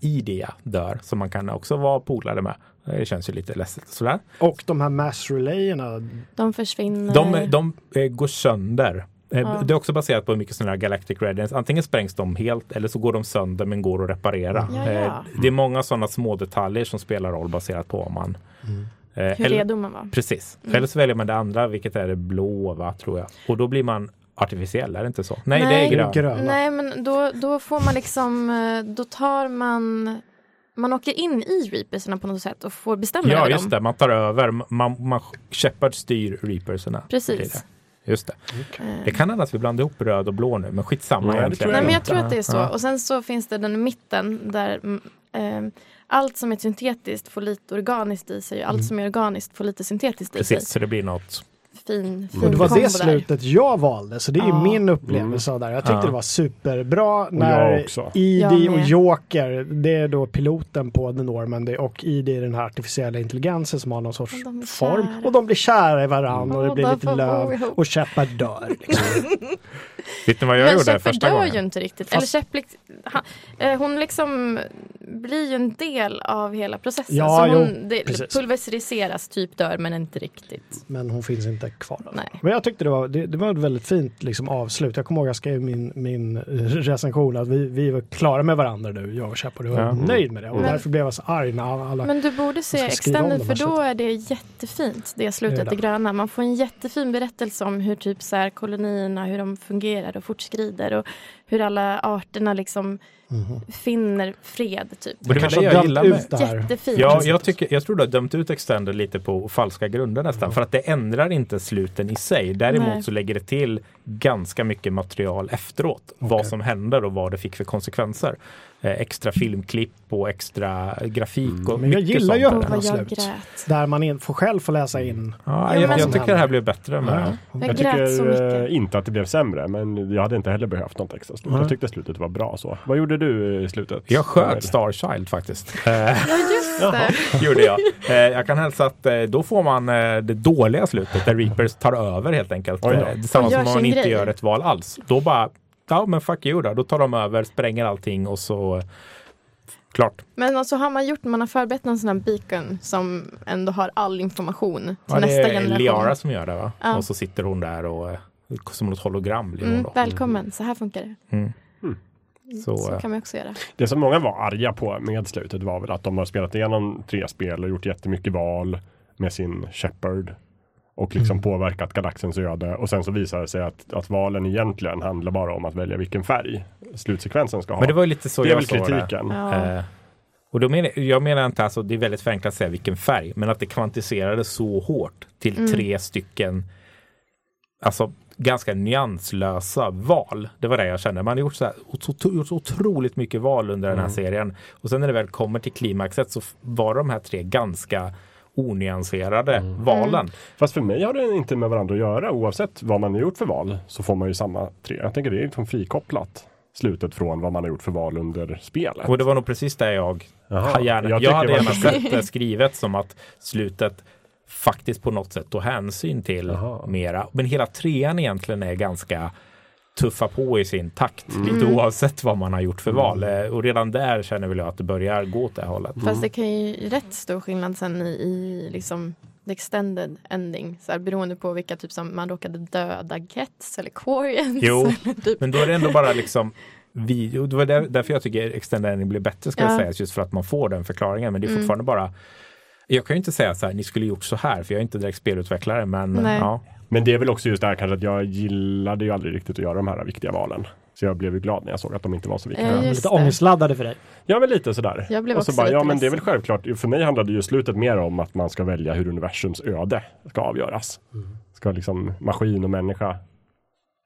Idea dör som man kan också vara polare med. Det känns ju lite ledset sådär. Och de här mass relayerna, de försvinner. De går sönder. Ja. Det är också baserat på mycket sådana här Galactic Radiance. Antingen sprängs de helt eller så går de sönder men går att reparera. Ja, ja. Det är många sådana små detaljer som spelar roll baserat på om man... Mm. Hur redo man var. Precis. Mm. Eller så väljer man det andra, vilket är det blå, va, tror jag. Och då blir man artificiell, är det inte så? Nej, det är grön. Nej, men då får man liksom... Då tar man... Man åker in i Reaperserna på något sätt och får bestämma över dem. Ja, just det. Man tar över. Man Shepard styr Reaperserna. Precis. Det. Just det. Okay. Det kan annars vi blandar ihop röd och blå nu, men skitsamma egentligen. Nej, men jag tror att det är så. Ja. Och sen så finns det den i mitten där... allt som är syntetiskt får lite organiskt i sig. Och allt som är organiskt får lite syntetiskt i sig. Precis, så det blir något... Fin det var det slutet där. Jag valde, så det är min upplevelse av det här. Jag tyckte det var superbra när ID och Joker, det är då piloten på The Normandy, och ID är den här artificiella intelligensen som har någon sorts form. Och de blir kära i varandra och det blir lite löv och Shepard dör. Vet ni vad jag gjorde första gången? Men Shepard dör ju inte riktigt. Eller hon liksom blir ju en del av hela processen. Ja, så hon pulveriseras, typ dör, men inte riktigt. Men hon finns inte kvar. Nej. Men jag tyckte det var ett väldigt fint liksom avslut. Jag kommer ihåg att jag skrev min recension att vi var klara med varandra nu, jag och Shepard, och jag var nöjd med det. Och därför blev jag så arg när alla... Men du borde se Extended, för då är det jättefint, det slutet det gröna. Man får en jättefin berättelse om hur typ så här, kolonierna, hur de fungerar och fortskrider och hur alla arterna liksom finner fred typ. Men det kanske jag gillar ut det här. Jättefint. Ja, jag tror du har dömt ut Extended lite på falska grunder nästan, för att det ändrar inte sluten i sig. Däremot så lägger det till ganska mycket material efteråt. Okay. Vad som händer och vad det fick för konsekvenser. Extra filmklipp och extra grafik och men jag gillar ju öppna slut. Där man får själv få läsa in. Ja, jag tycker det här blev bättre. Jag tycker inte att det blev sämre, men jag hade inte heller behövt något extra slut. Jag tyckte slutet var bra så. Vad gjorde du i slutet? Jag sköt Starchild faktiskt. Ja, just det. Gjorde jag. Jag kan hälsa att då får man det dåliga slutet där Reapers tar över helt enkelt. Samma som man inte gör ett val alls. Då bara... Ja, men fuck you då tar de över, spränger allting och så, klart. Men alltså har man har förberett någon sån här beacon som ändå har all information till nästa generation. Det är Liara som gör det, va? Ja. Och så sitter hon där och som något hologram. Då. Välkommen, så här funkar det. Så kan man också göra. Det som många var arga på med slutet var väl att de har spelat igenom 3 spel och gjort jättemycket val med sin Shepard. Och liksom påverkat galaxens öde. Och sen så visar det sig att valen egentligen handlar bara om att välja vilken färg slutsekvensen ska ha. Men det var ju lite så det jag såg kritiken. Ja. Och då jag menar inte alltså, det är väldigt förenklat att säga vilken färg. Men att det kvantiserades så hårt till 3 stycken alltså ganska nyanslösa val. Det var det jag kände. Man har gjort så otroligt mycket val under den här serien. Och sen när det väl kommer till klimaxet så var de här 3 ganska... onyanserade valen. Fast för mig har det inte med varandra att göra. Oavsett vad man har gjort för val så får man ju samma 3. Jag tänker det är liksom frikopplat slutet från vad man har gjort för val under spelet. Och det var nog precis där jag hade gärna sett det skrivet som att slutet faktiskt på något sätt tog hänsyn till mera. Men hela 3 egentligen är ganska tuffa på i sin takt lite oavsett vad man har gjort för val, och redan där känner väl jag att det börjar gå åt det här hållet. Fast det kan ju rätt stor skillnad sen i liksom the extended ending så här, beroende på vilka typ som man råkade döda Gets eller Quarians. Jo, typ. Men då är det ändå bara liksom det var därför jag tycker extended ending blir bättre ska jag säga, just för att man får den förklaringen, men det är fortfarande bara jag kan ju inte säga så här, ni skulle gjort så här, för jag är inte direkt spelutvecklare, men ja. Men det är väl också just det här kanske att jag gillade ju aldrig riktigt att göra de här viktiga valen. Så jag blev ju glad när jag såg att de inte var så viktiga. Lite ångestladdade för dig. Ja, men lite sådär. Jag blev och så också bara, ja men det är väl självklart. För mig handlade ju slutet mer om att man ska välja hur universums öde ska avgöras. Ska liksom maskin och människa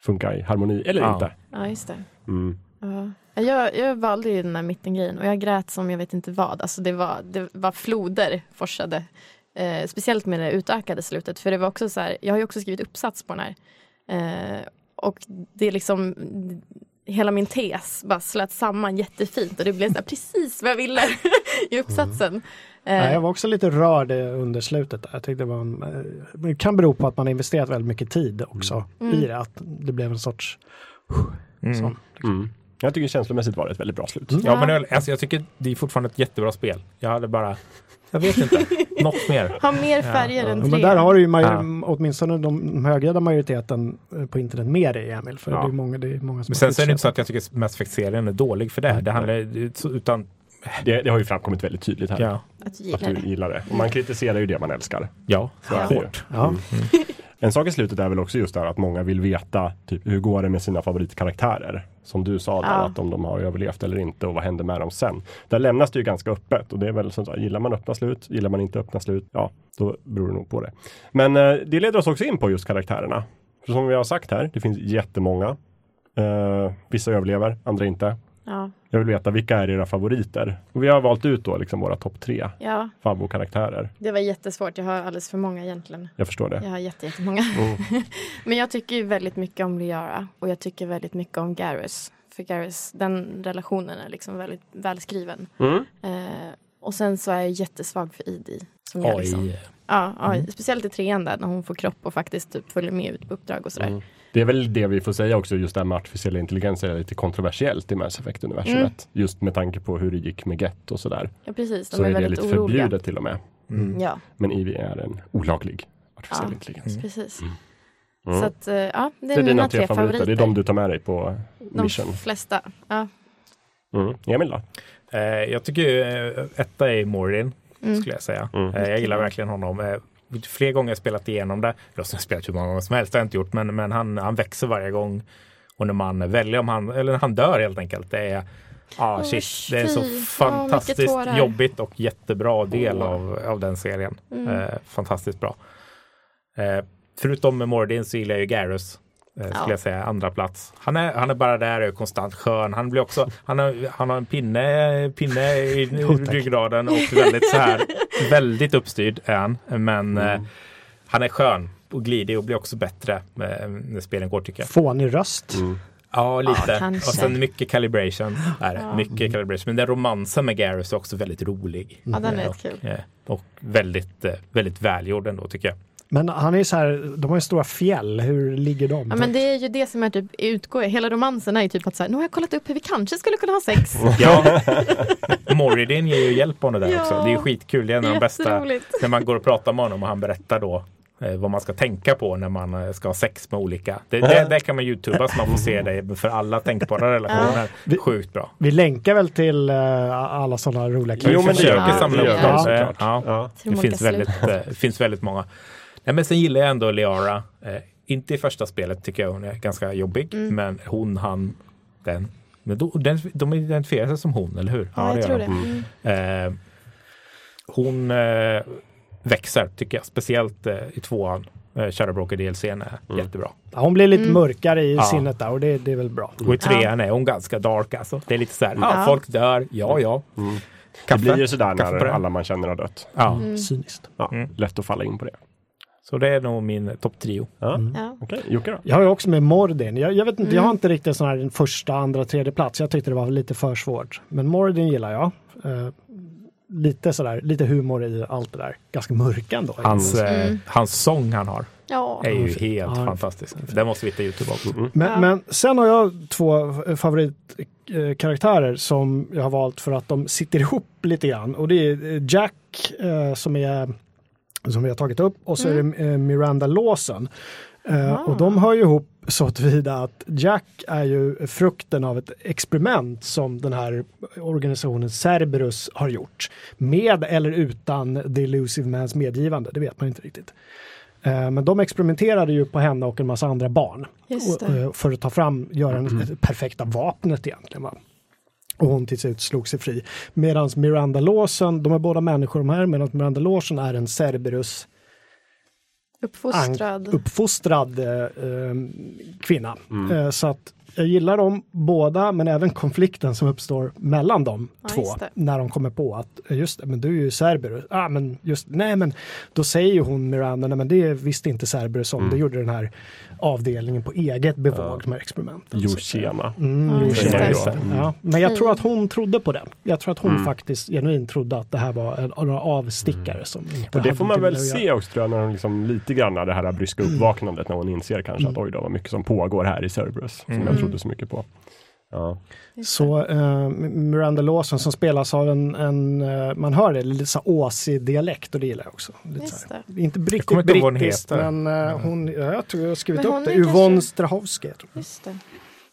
funka i harmoni eller inte. Ja, just det. Jag valde ju den här mittengrejen och jag grät som jag vet inte vad. Alltså det var floder forsade. Speciellt med det utökade slutet, för det var också så här, jag har ju också skrivit uppsats på den här och det är liksom hela min tes bara slöt samman jättefint och det blev så här, precis vad jag ville i uppsatsen. Nej, jag var också lite rörd under slutet. Jag tyckte det var det kan bero på att man har investerat väldigt mycket tid också i det, att det blev en sorts Jag tycker känslomässigt var det ett väldigt bra slut. Mm. Ja, men alltså, jag tycker det är fortfarande ett jättebra spel. Jag hade bara... Jag vet inte. Något mer. Ha mer färger än tre. Men där har du ju åtminstone de högljudda majoriteten på internet med dig, Emil. För det är många, som... Men sen så är det inte så att jag tycker Mass Effect-serien är dålig för det. Det handlar utan... Det har ju framkommit väldigt tydligt här. Ja. Att du gillar det. Och man kritiserar ju det man älskar. Ja, så är det hårt. Ja. Mm. En sak i slutet är väl också just det här att många vill veta typ, hur går det med sina favoritkaraktärer? Som du sa där, att om de har överlevt eller inte och vad händer med dem sen? Där lämnas det ju ganska öppet och det är väl sånt att gillar man öppna slut, gillar man inte öppna slut, ja, då beror det nog på det. Men det leder oss också in på just karaktärerna. För som vi har sagt här, det finns jättemånga. Vissa överlever, andra inte. Ja. Jag vill veta, vilka är era favoriter? Och vi har valt ut då liksom våra topp 3 favoritkaraktärer. Det var jättesvårt, jag har alldeles för många egentligen. Jag förstår det. Jag har jättemånga. Mm. Men jag tycker ju väldigt mycket om Liara. Och jag tycker väldigt mycket om Garrus. För Garrus, den relationen är liksom väldigt välskriven. Mm. Och sen så är jag jättesvag för Idi. Som jag liksom... speciellt i 3:an där när hon får kropp och faktiskt typ följer med ut på uppdrag och sådär. Mm. Det är väl det vi får säga också, just det här med artificiell intelligens är lite kontroversiellt i Mass Effect-universumet. Mm. Just med tanke på hur det gick med Geth och sådär. Ja, precis. Så är det lite oroliga. Förbjudet till och med. Mm. Ja. Men Ivy är en olaglig artificiell intelligens. Mm. Precis. Mm. Mm. Så att, det är mina 3 favoriter. Det är de du tar med dig på mission. De flesta, Emil då? Jag tycker etta är Mordin, skulle jag säga. Mm. Jag gillar verkligen honom. Fler gånger har jag spelat igenom det. Jag har spelat hur många gånger som helst, det har jag inte gjort. Men han växer varje gång. Och när man väljer om han... Eller han dör helt enkelt. Det är... shit. Det är så fantastiskt jobbigt och jättebra del av den serien. Fantastiskt bra. Förutom med Mordin så gillar jag ju Garrus. Skulle jag säga, andra plats. Han är bara där och är konstant skön. Han blir också, han har en pinne i ryggraden och väldigt så här, väldigt uppstyrd är han. Men han är skön och glidig och blir också bättre när spelen går, tycker jag. Fånig röst. Mm. Ja, lite. Och sen mycket calibration. Mycket calibration. Men den romansen med Garrus är också väldigt rolig. Ja, den är kul. Och väldigt välgjord ändå, tycker jag. Men han är ju så här, de har ju stora fjäll, hur ligger de? Ja, men det är ju det som är typ utgår, hela romansen är ju typ att så här, nu har jag kollat upp hur vi kanske skulle kunna ha sex. Ja, Mordin ger ju hjälp på honom där också, det är ju skitkul, det är en av de bästa, när man går och pratar med honom och han berättar då vad man ska tänka på när man ska ha sex med olika. Det kan man youtuba så man får se det för alla tänkbara relationer. Sjukt bra. Vi länkar väl till alla sådana roliga klipp. Jo, men försöker samla upp dem såklart. Det finns väldigt många. Nej, men sen gillar jag ändå Liara. Inte i första spelet tycker jag hon är ganska jobbig. Mm. Men hon, han, den. Men de identifierar sig som hon, eller hur? Ja, jag tror det. Mm. Hon växer, tycker jag. Speciellt i 2:an. Shadowbroker DLCn är jättebra. Ja, hon blir lite mörkare i sinnet där och det är väl bra. Och i 3:an är hon ganska dark alltså. Det är lite så här, folk dör, Kaffe, det blir ju sådär när alla man känner har dött. Ja. Mm. Cyniskt. Ja, lätt att falla in på det. Så det är nog min topptrio. Okej, Jocke då? Jag har ju också med Mordin. Jag vet inte, jag har inte riktigt sån här den första, andra, tredje plats. Jag tyckte det var lite för svårt. Men Mordin gillar jag. Lite sådär, lite humor i allt det där. Ganska mörk ändå. Hans sång han har är ju helt fantastisk. Det måste vi hitta YouTube också. Men sen har jag 2 favoritkaraktärer som jag har valt för att de sitter ihop lite grann. Och det är Jack som vi har tagit upp. Och så är det Miranda Lawson. Och de hör ju ihop så att vida att Jack är ju frukten av ett experiment som den här organisationen Cerberus har gjort. Med eller utan The Elusive Mans medgivande, det vet man inte riktigt. Men de experimenterade ju på henne och en massa andra barn. För att ta fram, göra det perfekta vapnet egentligen, va? Och hon till slut slog sig fri. Medan Miranda Lawson, de är båda människor de här, medan Miranda Lawson är en Cerberus uppfostrad kvinna. Så att jag gillar dem båda, men även konflikten som uppstår mellan dem 2 när de kommer på att just det, men du är ju Cerberus. Då säger ju hon Miranda, nej men det visste inte Cerberus om. Det gjorde den här avdelningen på eget bevåg med experimenten. Joshema. Men jag tror att hon trodde på det. Jag tror att hon faktiskt genuint trodde att det här var en avstickare som inte. Och det får man väl se också, tror jag, när hon liksom lite grann det här bryska uppvaknandet när hon inser kanske att oj då, var mycket som pågår här i Cerberus som jag trodde så mycket på. Ja. Så Miranda Lawson som spelas av en man hör det lite så Aussie-dialekt, och det gillar jag också lite så här. Inte riktigt brittiskt, men hon, jag tror jag har skrivit men upp det, Yvonne kanske... Strahovski, jag tror. Just det.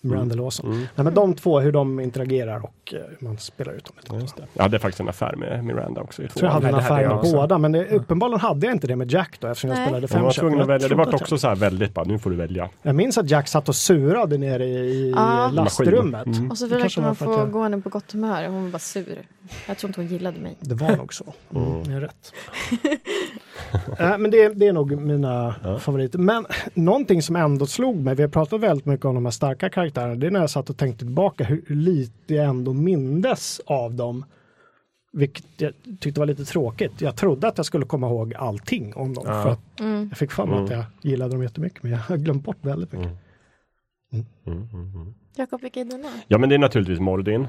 Miranda Lawson. Mm. Nej, men de två, hur de interagerar och hur man spelar ut dem. Ja, det är faktiskt en affär med Miranda också. Jag tror jag hade en affär med båda, men uppenbarligen hade jag inte det med Jack då, eftersom jag spelade 5 köp. Det var också så här väldigt, bara, nu får du välja. Jag minns att Jack satt och surade nere i lastrummet. Mm. Och så försökte man få gående på gott humör, och hon var bara sur. Jag tror inte hon gillade mig. Det var nog så. Det är rätt. Men det är nog mina favoriter. Men någonting som ändå slog mig, vi har pratat väldigt mycket om de här starka karaktärerna, det är när jag satt och tänkte tillbaka hur lite jag ändå mindes av dem, vilket jag tyckte var lite tråkigt. Jag trodde att jag skulle komma ihåg allting om dem, för att jag fick fram att jag gillade dem jättemycket, men jag har glömt bort väldigt mycket. Jakob, vilka är dina? Ja, men det är naturligtvis Mordin,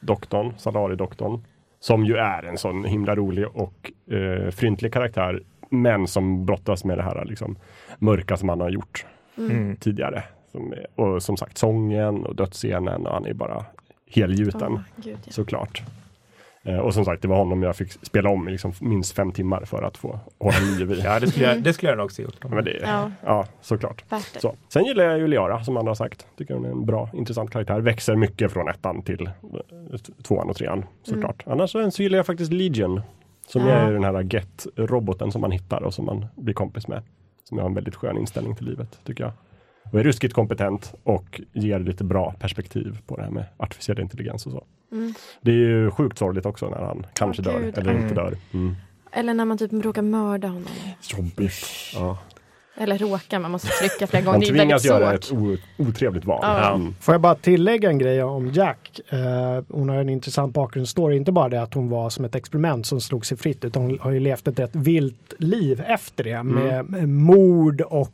doktorn, Salari-doktorn, som ju är en sån himla rolig och fryntlig karaktär, men som brottas med det här liksom mörka som han har gjort tidigare. Och som sagt, sången och dödsscenen, och han är bara helgjuten, såklart. Och som sagt, det var honom jag fick spela om liksom minst 5 timmar för att få hålla liv i. Ja, det skulle jag nog också gjort. Men det, ja, såklart. Så. Sen gillar jag ju Liara, som andra har sagt. Tycker hon är en bra, intressant karaktär. Växer mycket från 1:an till 2:an och 3:an, såklart. Annars så gillar jag faktiskt Legion, som är den här Geth-roboten som man hittar och som man blir kompis med. Som har en väldigt skön inställning till livet, tycker jag. Och är ruskigt kompetent och ger lite bra perspektiv på det här med artificiell intelligens och så. Mm. Det är ju sjukt sorgligt också när han kanske dör eller inte dör. Mm. Eller när man typ råkar mörda honom. Jobbigt. Ja. Eller råkar, man måste trycka flera gånger. Man tvingas göra ett otrevligt val. Ja. Mm. Får jag bara tillägga en grej om Jack. Hon har en intressant bakgrundsstory. Inte bara det att hon var som ett experiment som slog sig fritt, utan hon har ju levt ett rätt vilt liv efter det. Med mord och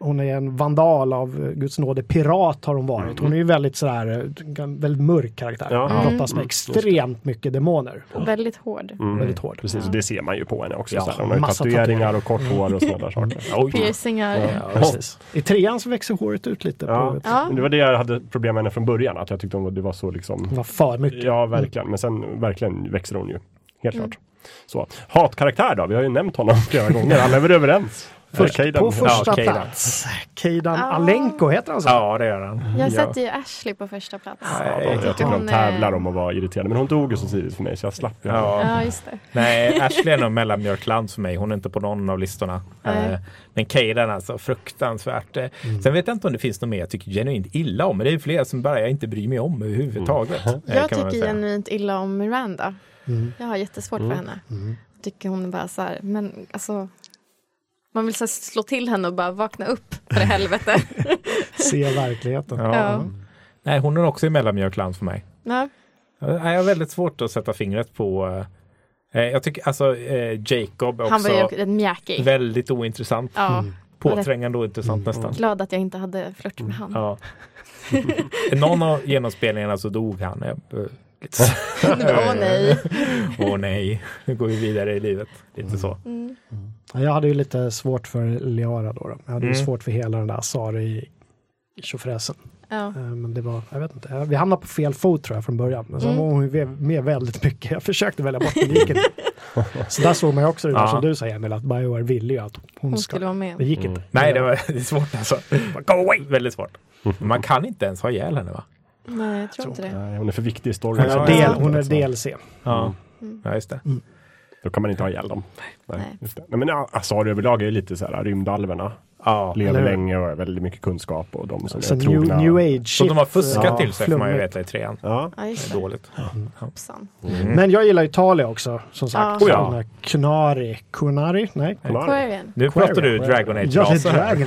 hon är en vandal av Guds nåde, pirat har hon varit. Hon är ju väldigt sådär, väldigt mörk karaktär. Ja. Hon brottas med extremt mycket demoner. Och väldigt hård. Väldigt hård. Precis, och det ser man ju på henne också. Ja, hon har ju tatueringar och kort hår och sådana saker. Piercingar. Ja, precis. I 3:an så växer håret ut lite. Ja. Men det var det jag hade problem med henne från början, att jag tyckte hon det var så liksom... Det var för mycket. Ja, verkligen. Men sen verkligen växer hon ju. Helt klart. Så, hatkaraktär då. Vi har ju nämnt honom flera gånger. Alla är väl överens. På första plats. Kaidan Alenko heter han så. Ja, det gör han. Jag sätter ju Ashley på första plats. Ja, jag tycker de tävlar om att vara irriterande. Men hon dog ju så tidigt för mig, så jag slapp. Ja, just det. Nej, Ashley är nog mellanmjölkland för mig. Hon är inte på någon av listorna. Men Kaidan, alltså, fruktansvärt. Sen vet jag inte om det finns något mer jag tycker genuint illa om. Men det är ju fler som bara jag inte bryr mig om överhuvudtaget. Jag tycker genuint illa om Miranda. Jag har jättesvårt för henne. Jag tycker hon bara så här, men alltså... Man vill så slå till henne och bara vakna upp, för helvete. Se verkligheten. Ja. Nej, hon är också i mellanmjölkland för mig. Ja. Jag har väldigt svårt att sätta fingret på... Jag tycker alltså Jacob också... Han var ju mjäkig. Väldigt ointressant. Ja. Påträngande och intressant nästan. Glad att jag inte hade flört med han. Ja. Någon av genomspelningarna så dog han. Åh nej, nu går vi vidare i livet. Lite så. Jag hade ju lite svårt för Liara då. Jag hade ju svårt för hela den där Asari-tjofräsen. Ja. Men det var, jag vet inte. Vi hamnade på fel fot tror jag från början. Men så var hon ju med väldigt mycket. Jag försökte välja bort publiken. Så där såg man ju också det där som du säger, Emil, att BioWare ville ju att hon skulle vara med. Det gick inte. Nej, det är svårt alltså. Go away! Väldigt svårt. Man kan inte ens ha ihjäl henne, va? Nej, jag tror inte det. Nej, hon är för viktig i storyn. Hon är DLC. Ja, just det. Då kan man inte ha ihjäl dem. Nej. Just det. Nej, men Asari överlag är ju lite så här rymdalverna. Lever länge och har väldigt mycket kunskap. Och de som så är trogna. New Age. Så de har fuskat till sig, får man ju veta i 3:an. Ja, just det. Det är dåligt. Men jag gillar Italien också, som sagt. Kunari. Nu pratar du Dragon Age. Ja, det är Dragon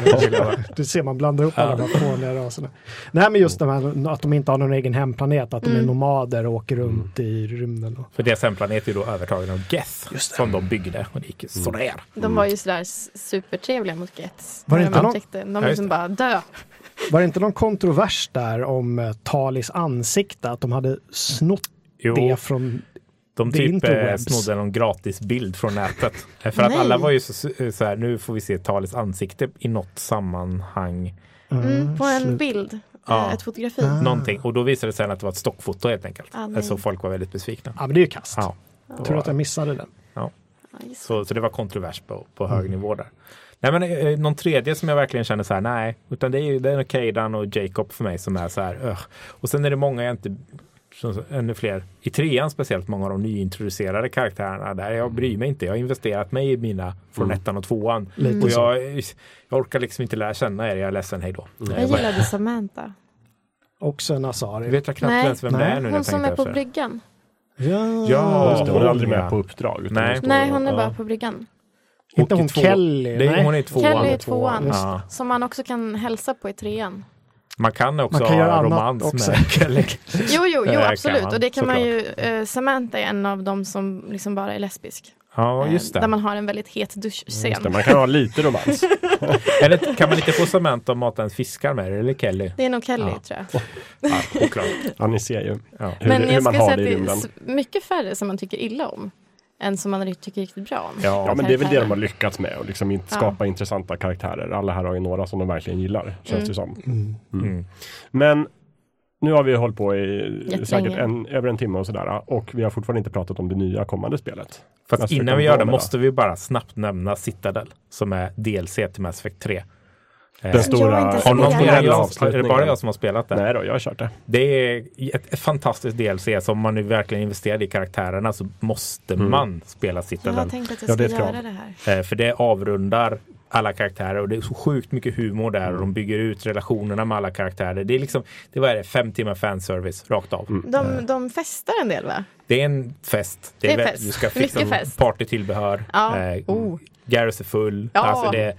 Age. Du ser, man blandar upp alla de fåniga raserna. Nej, men just att de inte har någon egen hemplanet. Att de är nomader och åker runt i rymden. Och. För deras hemplanet är ju då övertagen av Geth, som de byggde. Och det gick ju sådär. De var ju sådär supertrevliga mot Geth. Var det inte någon liksom bara dö. Var det inte någon kontrovers där om Talis ansikte, att de hade snott det från de typ snodde någon gratis bild från nätet. För att alla var ju så här, nu får vi se Talis ansikte i något sammanhang. På en bild. Ja. Ett fotografi. Någonting. Och då visade det sig att det var ett stockfoto helt enkelt. Så folk var väldigt besvikna. Ja, men det är ju kast. Ja. Jag tror att jag missade den. Ja. Så det var kontrovers på hög nivå där. Nej, men någon tredje som jag verkligen känner så här, nej. Utan det är Kaidan och Jacob för mig som är så här, Och sen är det många jag inte... ännu fler. I trean speciellt många av de nyintroducerade karaktärerna där jag bryr mig inte. Jag har investerat mig i mina från ettan och tvåan. Och jag orkar liksom inte lära känna er. Jag är ledsen, hej då. Jag gillade Samantha. Också en Asari. Vet jag knappt ens vem det är nu. Hon som är på bryggan. Ja, hon är aldrig med på uppdrag. Nej, hon är bara på bryggan. Inte hon Kelly. Hon är tvåan. Som man också kan hälsa på i trean. Man kan göra romans också. Med Jo, absolut. Och det kan man ju... Samantha är en av dem som liksom bara är lesbisk. Ja, just det. Där man har en väldigt het duschscen. Man kan ha lite romans. Eller kan man inte få Samantha och mata en fiskar med det? Eller Kelly? Det är nog Kelly, tror jag. Ja, klart. Ja, ni ser ju hur man har det i rummen. Men jag skulle säga att det är mycket färre som man tycker illa om. En som man tycker riktigt bra om. Ja, men det är väl det de har lyckats med. Och liksom inte skapa intressanta karaktärer. Alla här har ju några som de verkligen gillar. Känns det som. Men nu har vi hållit på i säkert över en timme och sådär. Och vi har fortfarande inte pratat om det nya kommande spelet. Fast innan vi gör det måste vi bara snabbt nämna Citadel. Som är DLC till Mass Effect 3. Den stora... Är det bara jag som har spelat det? Nej då, jag har kört det. Det är ett fantastiskt DLC. Som man nu verkligen investerar i karaktärerna så måste man spela Citadel. Jag tänkte att jag skulle göra det här. För det avrundar alla karaktärer. Och det är så sjukt mycket humor där. Och de bygger ut relationerna med alla karaktärer. Det är liksom, det var 5 timmar fanservice rakt av. De festar en del, va? Det är en fest. Det är fest. Du ska fixa partytillbehör. Garrus är full. Ja. Alltså det är...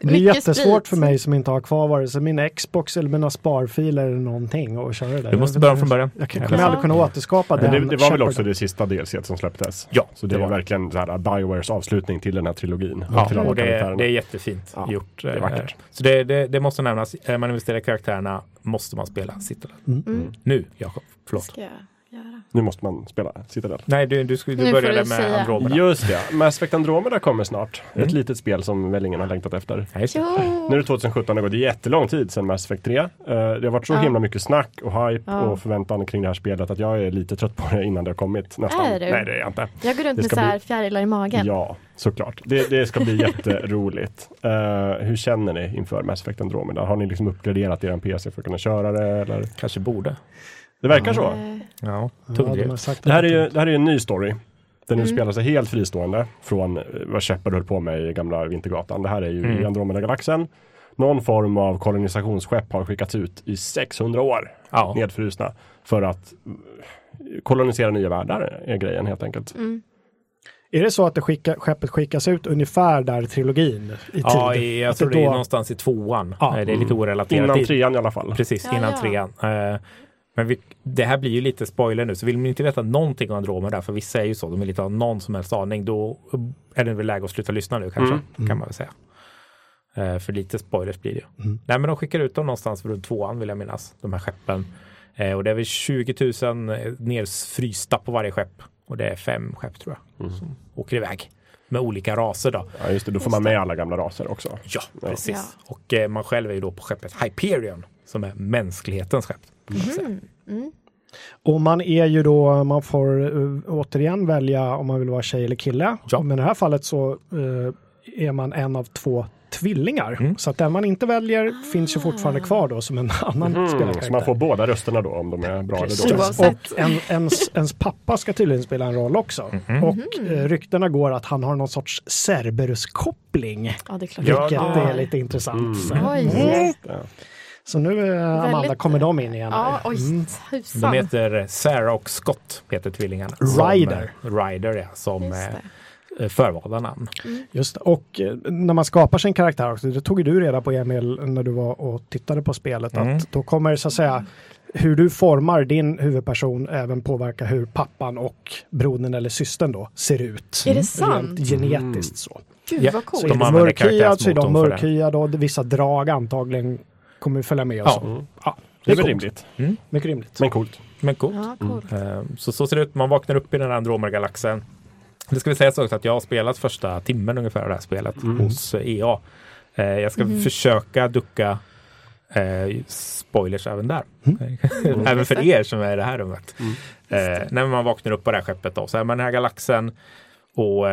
Det är jättesvårt för mig som inte har kvar vare sig min Xbox eller mina sparfiler eller någonting och köra det där. Du måste börja från början. Jag kommer aldrig kunna återskapa den. Det var väl också det sista delset som släpptes. Ja. Så det var verkligen så här BioWares avslutning till den här trilogin. Ja, och det är jättefint gjort. Det är vackert. Så det måste nämnas. Man investerar i karaktärerna, måste man spela Citadel. Nu, Jakob. Förlåt. Nu måste man spela Citadel. Nej, du började med Andromeda. Just det, Mass Effect Andromeda kommer snart. Ett litet spel som väl ingen har längtat efter. Nu är det 2017, det har gått jättelång tid sedan Mass Effect 3. Det har varit så himla mycket snack och hype och förväntan kring det här spelet att jag är lite trött på det innan det har kommit. Nästan. Är du? Nej, det är jag inte. Jag går runt med så här fjärilar i magen. Ja, såklart. Det ska bli jätteroligt. Hur känner ni inför Mass Effect Andromeda? Har ni liksom uppgraderat er PC för att kunna köra det? Eller? Kanske borde. Det verkar så. Ja, det här är ju en ny story. Den utspelar sig helt fristående från vad Shepard höll på med i gamla Vintergatan. Det här är ju i Andromeda-galaxen. Någon form av kolonisationsskepp har skickats ut i 600 år nedfrusna för att kolonisera nya världar är grejen helt enkelt. Är det så att skeppet skickas ut ungefär där trilogin i tid? Ja, jag tror det är någonstans i tvåan. Ja. Det är lite orelaterat. Innan trean i alla fall. Precis, innan trean. Men det här blir ju lite spoiler nu, så vill man inte veta någonting om Andromeda, för vissa är ju så, de vill inte ha någon som helst aning, då är det väl läge att sluta lyssna nu kanske, kan man väl säga. För lite spoilers blir det ju. Nej, men de skickar ut dem någonstans runt tvåan, vill jag minnas, de här skeppen. Och det är väl 20 000 nedsfrysta på varje skepp, och det är 5 skepp tror jag, som åker iväg. Med olika raser då. Ja, just det. Då får man med alla gamla raser också. Ja, precis. Ja. Och man själv är ju då på skeppet Hyperion, som är mänsklighetens skepp. Och man är ju då, man får återigen välja om man vill vara tjej eller kille. Ja. Men i det här fallet så är man en av 2 tvillingar. Så att den man inte väljer finns ju fortfarande kvar då som en annan spelare. Så man får båda rösterna då om de är bra eller dåliga. Och ens pappa ska tydligen spela en roll också. Och ryktena går att han har någon sorts Cerberus-koppling. Ja, det är klart. Vilket är lite intressant. Så nu, Amanda, kommer de in igen. Ja, de heter Sarah och Scott, heter tvillingarna. Ryder, ja, som förvalda namn. Just det. Och när man skapar sin karaktär också, det tog du reda på, Emil, när du var och tittade på spelet, att då kommer så att säga hur du formar din huvudperson även påverka hur pappan och brodern eller systern då ser ut. Är det sant? Genetiskt så. Gud, vad coolt. Så är de mörkhyade och vissa drag antagligen kommer följa med oss. Ja, det är rimligt. Mycket rimligt. Men coolt. Så ser det ut. Man vaknar upp i den här Andromeda-galaxen. Det ska vi säga så också att jag har spelat första timmen ungefär av det här spelet hos EA. Jag ska försöka ducka Spoilers även där. Även för er som är i det här rummet. När man vaknar upp på det här skeppet då, så är man i den här galaxen och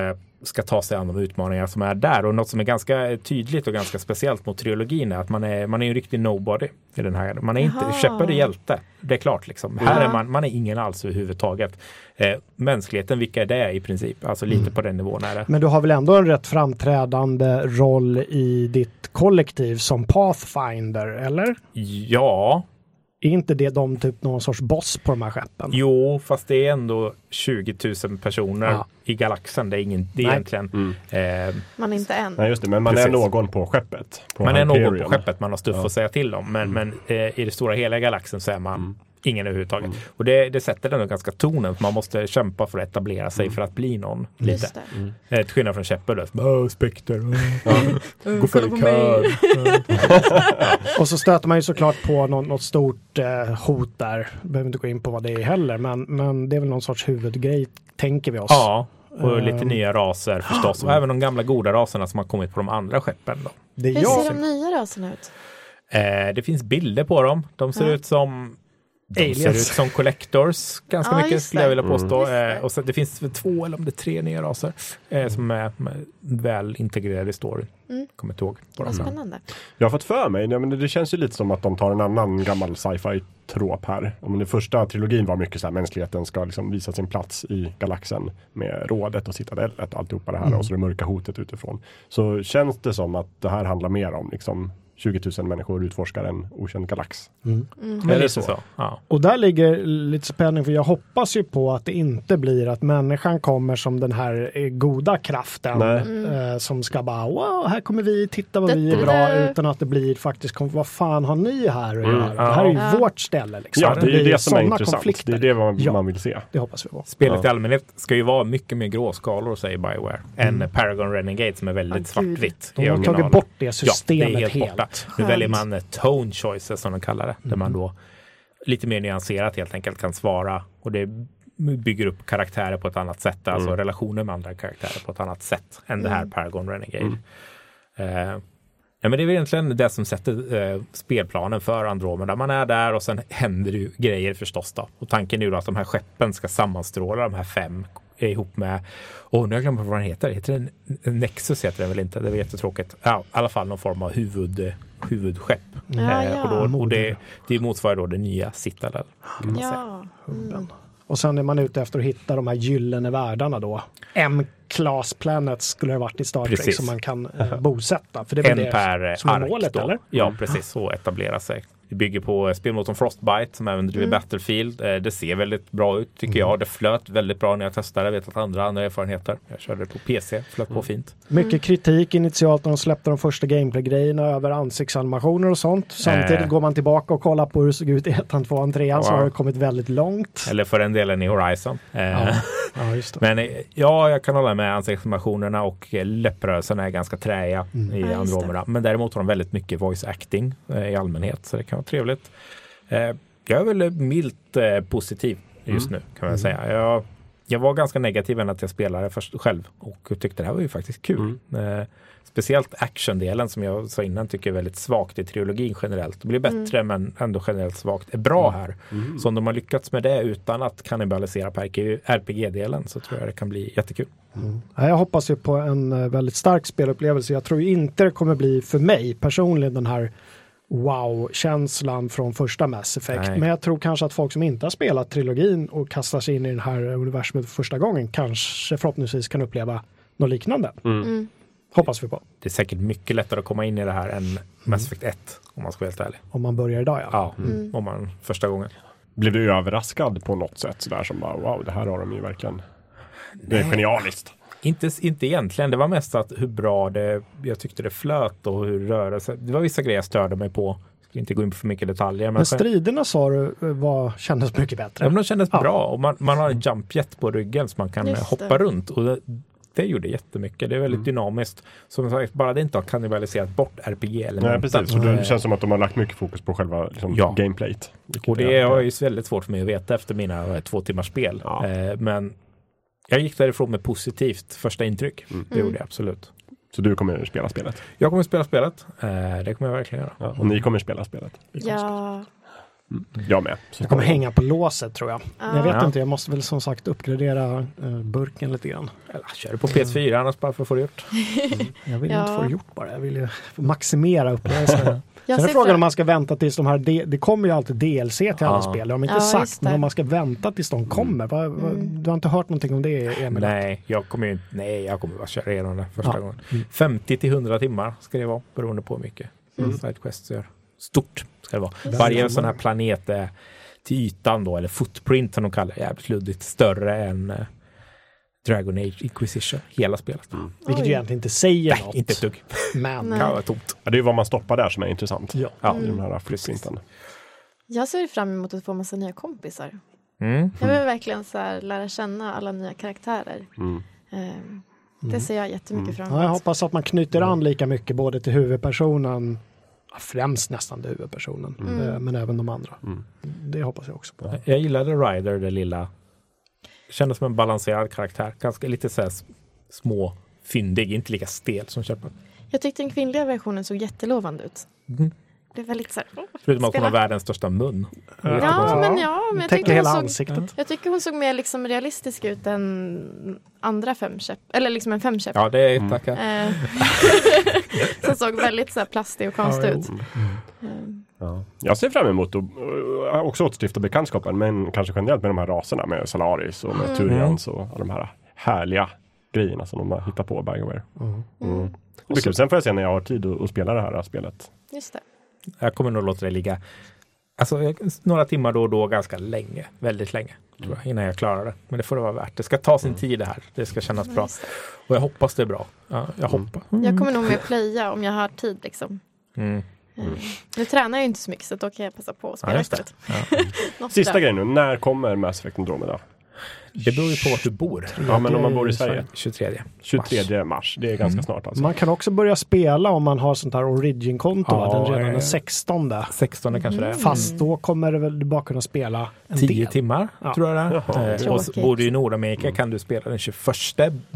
ska ta sig an de utmaningar som är där. Och något som är ganska tydligt och ganska speciellt mot trilogin är att man är en riktig nobody i den här. Man är inte Shepard är hjälte, det är klart liksom. Här är man är ingen alls överhuvudtaget. Mänskligheten, vilka det är i princip. Alltså lite på den nivån är det. Men du har väl ändå en rätt framträdande roll i ditt kollektiv som Pathfinder, eller? Ja. Är inte det de typ någon sorts boss på de här skeppen? Jo, fast det är ändå 20 000 personer i galaxen. Det är ingen, det är egentligen... man är inte en. Nej, just det. Men man är någon på skeppet. Man är någon på skeppet. Man har stuff att säga till dem. Men i det stora hela galaxen så är man ingen överhuvudtaget. Och det sätter den ganska tonen. Man måste kämpa för att etablera sig för att bli någon. Lite. Ett skillnad från Shepard. Spekter. Gå för Och så stöter man ju såklart på något stort hot där. Behöver inte gå in på vad det är heller. Men det är väl någon sorts huvudgrej, tänker vi oss. Ja, och lite nya raser förstås. Och även de gamla goda raserna som har kommit på de andra skeppen. Då. Hur ser de nya raserna ut? Det finns bilder på dem. De ser ut som... De ser ut som Collectors ganska mycket, skulle jag vilja påstå. Och så, det finns två eller om det är tre nya raser som är väl integrerade i storyn. Kommer inte ihåg på dem. Spännande. Jag har fått för mig, men det känns ju lite som att de tar en annan gammal sci-fi-tråp här. Men den första trilogin var mycket så här, mänskligheten ska liksom visa sin plats i galaxen med rådet och citadellet och alltihopa det här och så det mörka hotet utifrån. Så känns det som att det här handlar mer om liksom 20 000 människor utforskar en okänd galax. Är det så? Ja. Och där ligger lite spänning, för jag hoppas ju på att det inte blir att människan kommer som den här goda kraften som ska bara, wow, här kommer vi, titta vad vi är bra, utan att det blir faktiskt, vad fan har ni här att göra? Det här är ju vårt ställe. Liksom. Ja, det är det som är intressant. Konflikter. Det är det man vill se. Det hoppas vi på. Spelet i allmänhet ska ju vara mycket mer gråskalor, säger BioWare, än Paragon Renegade som är väldigt svartvitt. De har tagit bort det systemet helt. Nu väljer man tone choices som de kallar det, där man då lite mer nyanserat helt enkelt kan svara, och det bygger upp karaktärer på ett annat sätt, alltså relationer med andra karaktärer på ett annat sätt än det här Paragon Renegade. Ja, men det är väl egentligen det som sätter spelplanen för Andromeda. Man är där och sen händer det ju grejer förstås då, och tanken är ju då att de här skeppen ska sammanstråla, de här fem ihop med, nu har jag glömt vad den heter. Heter det Nexus, heter det väl inte? Det var jättetråkigt. Ja, i alla fall någon form av huvudskepp. Ja, ja. Och det motsvarar då det nya Citadel. Och sen är man ute efter att hitta de här gyllene världarna då. M-class planets skulle ha varit i Star Trek som man kan bosätta. För det är det som är målet, eller? Ja, precis. Så etablera sig. Det bygger på spelmotorn Frostbite som även driver Battlefield. Det ser väldigt bra ut, tycker jag. Det flöt väldigt bra när jag testade. Jag vet att andra erfarenheter. Jag körde på PC, flöt på fint. Mycket kritik initialt när de släppte de första gameplay-grejerna över ansiktsanimationer och sånt. Samtidigt går man tillbaka och kollar på hur det såg ut i 1, 2, 3, så har det kommit väldigt långt. Eller för den delen i Horizon. Just det. Men ja, jag kan hålla med, ansiktsanimationerna och läpprörelserna är ganska träiga i Andromeda. Men däremot har de väldigt mycket voice acting i allmänhet, så det kan trevligt. Jag är väl milt positiv just nu, kan man säga. Jag var ganska negativ än att jag spelade först själv och tyckte det här var ju faktiskt kul. Speciellt actiondelen som jag sa innan tycker är väldigt svagt i trilogin generellt. Det blir bättre men ändå generellt svagt. Är bra här. Så om de har lyckats med det utan att kannibalisera på RPG-delen så tror jag det kan bli jättekul. Jag hoppas ju på en väldigt stark spelupplevelse. Jag tror inte det kommer bli för mig personligen den här wow-känslan från första Mass Effect. Men jag tror kanske att folk som inte har spelat trilogin och kastar sig in i den här universumet för första gången kanske förhoppningsvis kan uppleva något liknande. Hoppas vi på. Det är säkert mycket lättare att komma in i det här än Mass Effect 1, om man ska vara helt ärlig. Om man börjar idag, om man första gången. Blev du överraskad på något sätt sådär som bara, wow, det här har de ju verkligen. Det är genialiskt. Inte egentligen, det var mest att hur bra jag tyckte det flöt och hur rörelse, det var vissa grejer jag störde mig på. Jag skulle inte gå in på för mycket detaljer. Men striderna sa du kändes mycket bättre. Ja, men de kändes bra och man har en jumpjet på ryggen så man kan hoppa runt och det gjorde jättemycket. Det är väldigt dynamiskt. Som sagt, bara det inte har kannibaliserat bort RPG-elementen. Nej, precis. Så det känns som att de har lagt mycket fokus på själva liksom, gameplayt. Och det är ju väldigt svårt för mig att veta efter mina 2 timmars spel. Men jag gick därifrån med positivt första intryck. Det gjorde jag absolut. Så du kommer spela spelet? Jag kommer spela spelet. Det kommer jag verkligen göra. Ja, och ni kommer spela spelet? Ja. Jag med. Så jag kommer hänga på låset, tror jag. Ah. Jag vet inte, jag måste väl som sagt uppgradera burken lite grann. Eller kör du på PS4 annars bara för att få det gjort. Jag vill inte få det gjort bara. Jag vill ju maximera upplevelsen. Sen är frågan om man ska vänta tills de här... Det kommer ju alltid DLC till alla spel. Det har man inte sagt, men om man ska vänta tills de kommer. Du har inte hört någonting om det, Emil? Nej, jag kommer bara köra igenom det första gången. 50-100 timmar ska det vara, beroende på hur mycket sidequests gör. Stort ska det vara. Varje sån här planet är till ytan då, eller footprint som de kallar det, jävligt luddigt, större än Dragon Age Inquisition, hela spelet. Mm. Vilket ju egentligen inte säger något. Inte ett dugg. Men det är tomt. Ja, det är vad man stoppar där som är intressant. Ja. I de här footprinten. Jag ser fram emot att få massa nya kompisar. Mm. Jag vill verkligen så här lära känna alla nya karaktärer. Det ser jag jättemycket fram emot. Ja, jag hoppas att man knyter an lika mycket både till huvudpersonen, främst nästan det huvudpersonen, men även de andra. Det hoppas jag också på. Jag gillade Ryder, det lilla. Kändes som en balanserad karaktär. Ganska lite så här små, fyndig, inte lika stel som Shepard. Jag tyckte den kvinnliga versionen såg jättelovande ut. Det var lite så här... Förutom att hon har världens största mun. Men jag tycker hela ansiktet. Jag tycker hon såg mer liksom realistisk ut än andra femkäpp. Eller liksom en femkäpp. Ja, det är tackar. Som såg väldigt så här plastig och konstig ut. Ja. Jag ser fram emot att också återstifta bekantskapen, men kanske generellt med de här raserna, med Salaris och med Turians och alla de här härliga grejerna som de har hittat på BioWare. Det blir kul. Sen får jag se när jag har tid att spela det här spelet. Just det. Jag kommer nog låta det ligga några timmar då ganska länge. Väldigt länge, tror jag, innan jag klarar det. Men det får det vara värt. Det ska ta sin tid det här. Det ska kännas bra. Och jag hoppas det är bra. Ja, jag hoppas. Jag kommer nog med att playa om jag har tid liksom. Nu tränar jag ju inte så mycket, så då kan jag passa på att spela istället. Sista grejen nu. När kommer Mass Effect Andromeda? Det beror ju på vart du bor. Ja, men om man bor i Sverige. 23 mars. Det är ganska snart alltså. Man kan också börja spela om man har sånt här Origin-konto. Den redan den 16. 16 kanske det är. Fast då kommer du väl bara kunna spela 10 timmar, tror jag det är. Och bor du i Nordamerika kan du spela den 21.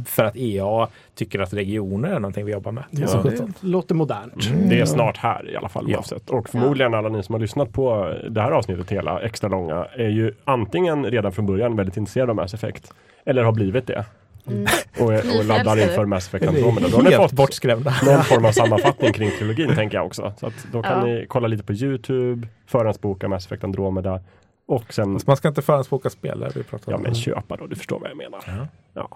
För att EA tycker att regioner är någonting vi jobbar med. Ja, det låter modernt. Det är snart här i alla fall. Ja. Och förmodligen alla ni som har lyssnat på det här avsnittet hela extra långa är ju antingen redan från början väldigt intresserade av Mass Effect, eller har blivit det. Och laddar inför Mass Effect Andromeda. Då har ni fått bortskrämda någon form av sammanfattning kring trilogin, tänker jag också. Så att då kan ni kolla lite på YouTube, förhandsboka Mass Effect Andromeda. Och sen... Alltså man ska inte förhandsboka spelare vi pratar om. Ja, men köpa då, du förstår vad jag menar. Ja.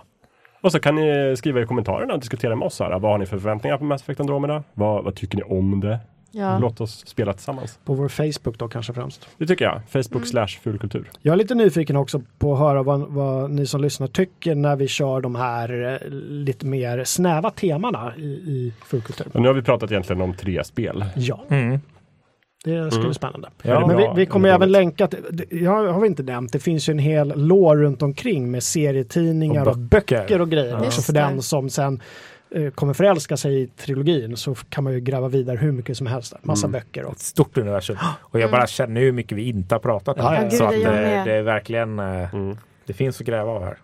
Och så kan ni skriva i kommentarerna och diskutera med oss här. Vad har ni för förväntningar på Mass Effect Andromeda? Vad tycker ni om det? Ja. Låt oss spela tillsammans. På vår Facebook då kanske främst. Det tycker jag. Facebook/Fulkultur. Jag är lite nyfiken också på att höra vad ni som lyssnar tycker när vi kör de här lite mer snäva temana i Fulkultur. Och nu har vi pratat egentligen om 3 spel. Ja. Det skulle bli spännande. Ja, men vi kommer även länka till, jag har inte nämnt, det finns ju en hel lår runt omkring med serietidningar och böcker och grejer. Också för den som sen kommer förälska sig i trilogin, så kan man ju gräva vidare hur mycket som helst. Massa böcker. Och ett stort universum. Och jag bara känner hur mycket vi inte har pratat om. Ja. Så att det är verkligen det finns att gräva av här.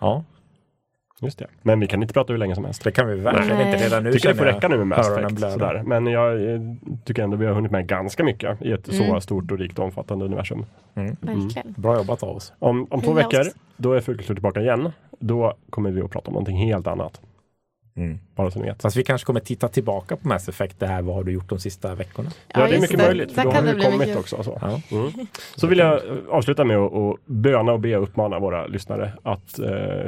Ja. Just det. Men vi kan inte prata hur länge som helst. Det kan vi verkligen inte redan nu. Tycker det får räcka nu med Mass Effect. Men jag tycker ändå vi har hunnit med ganska mycket i ett så stort och rikt och omfattande universum. Bra jobbat av oss. Om 2 veckor, då är Fulkultur tillbaka igen. Då kommer vi att prata om någonting helt annat. Bara så ni vet. Fast vi kanske kommer titta tillbaka på Mass Effect, det här, vad har du gjort de sista veckorna? Ja, det är mycket möjligt. För då har vi kommit också. Så vill jag avsluta med att böna och be och uppmana våra lyssnare att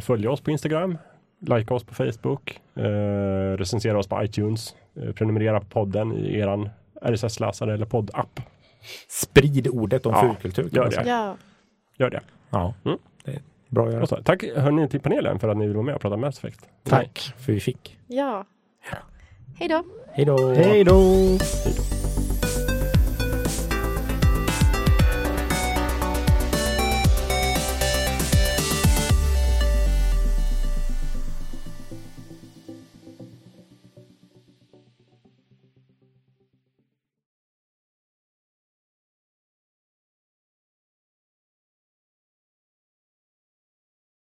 följa oss på Instagram, likea oss på Facebook, recensera oss på iTunes, prenumerera på podden i eran RSS-läsare eller poddapp. Sprid ordet om Fulkultur. Gör det. Ja. Bra. Så, tack hörni till panelen för att ni ville vara med och prata Mass Effect. Tack för vi fick. Ja. Hej då. Hej då.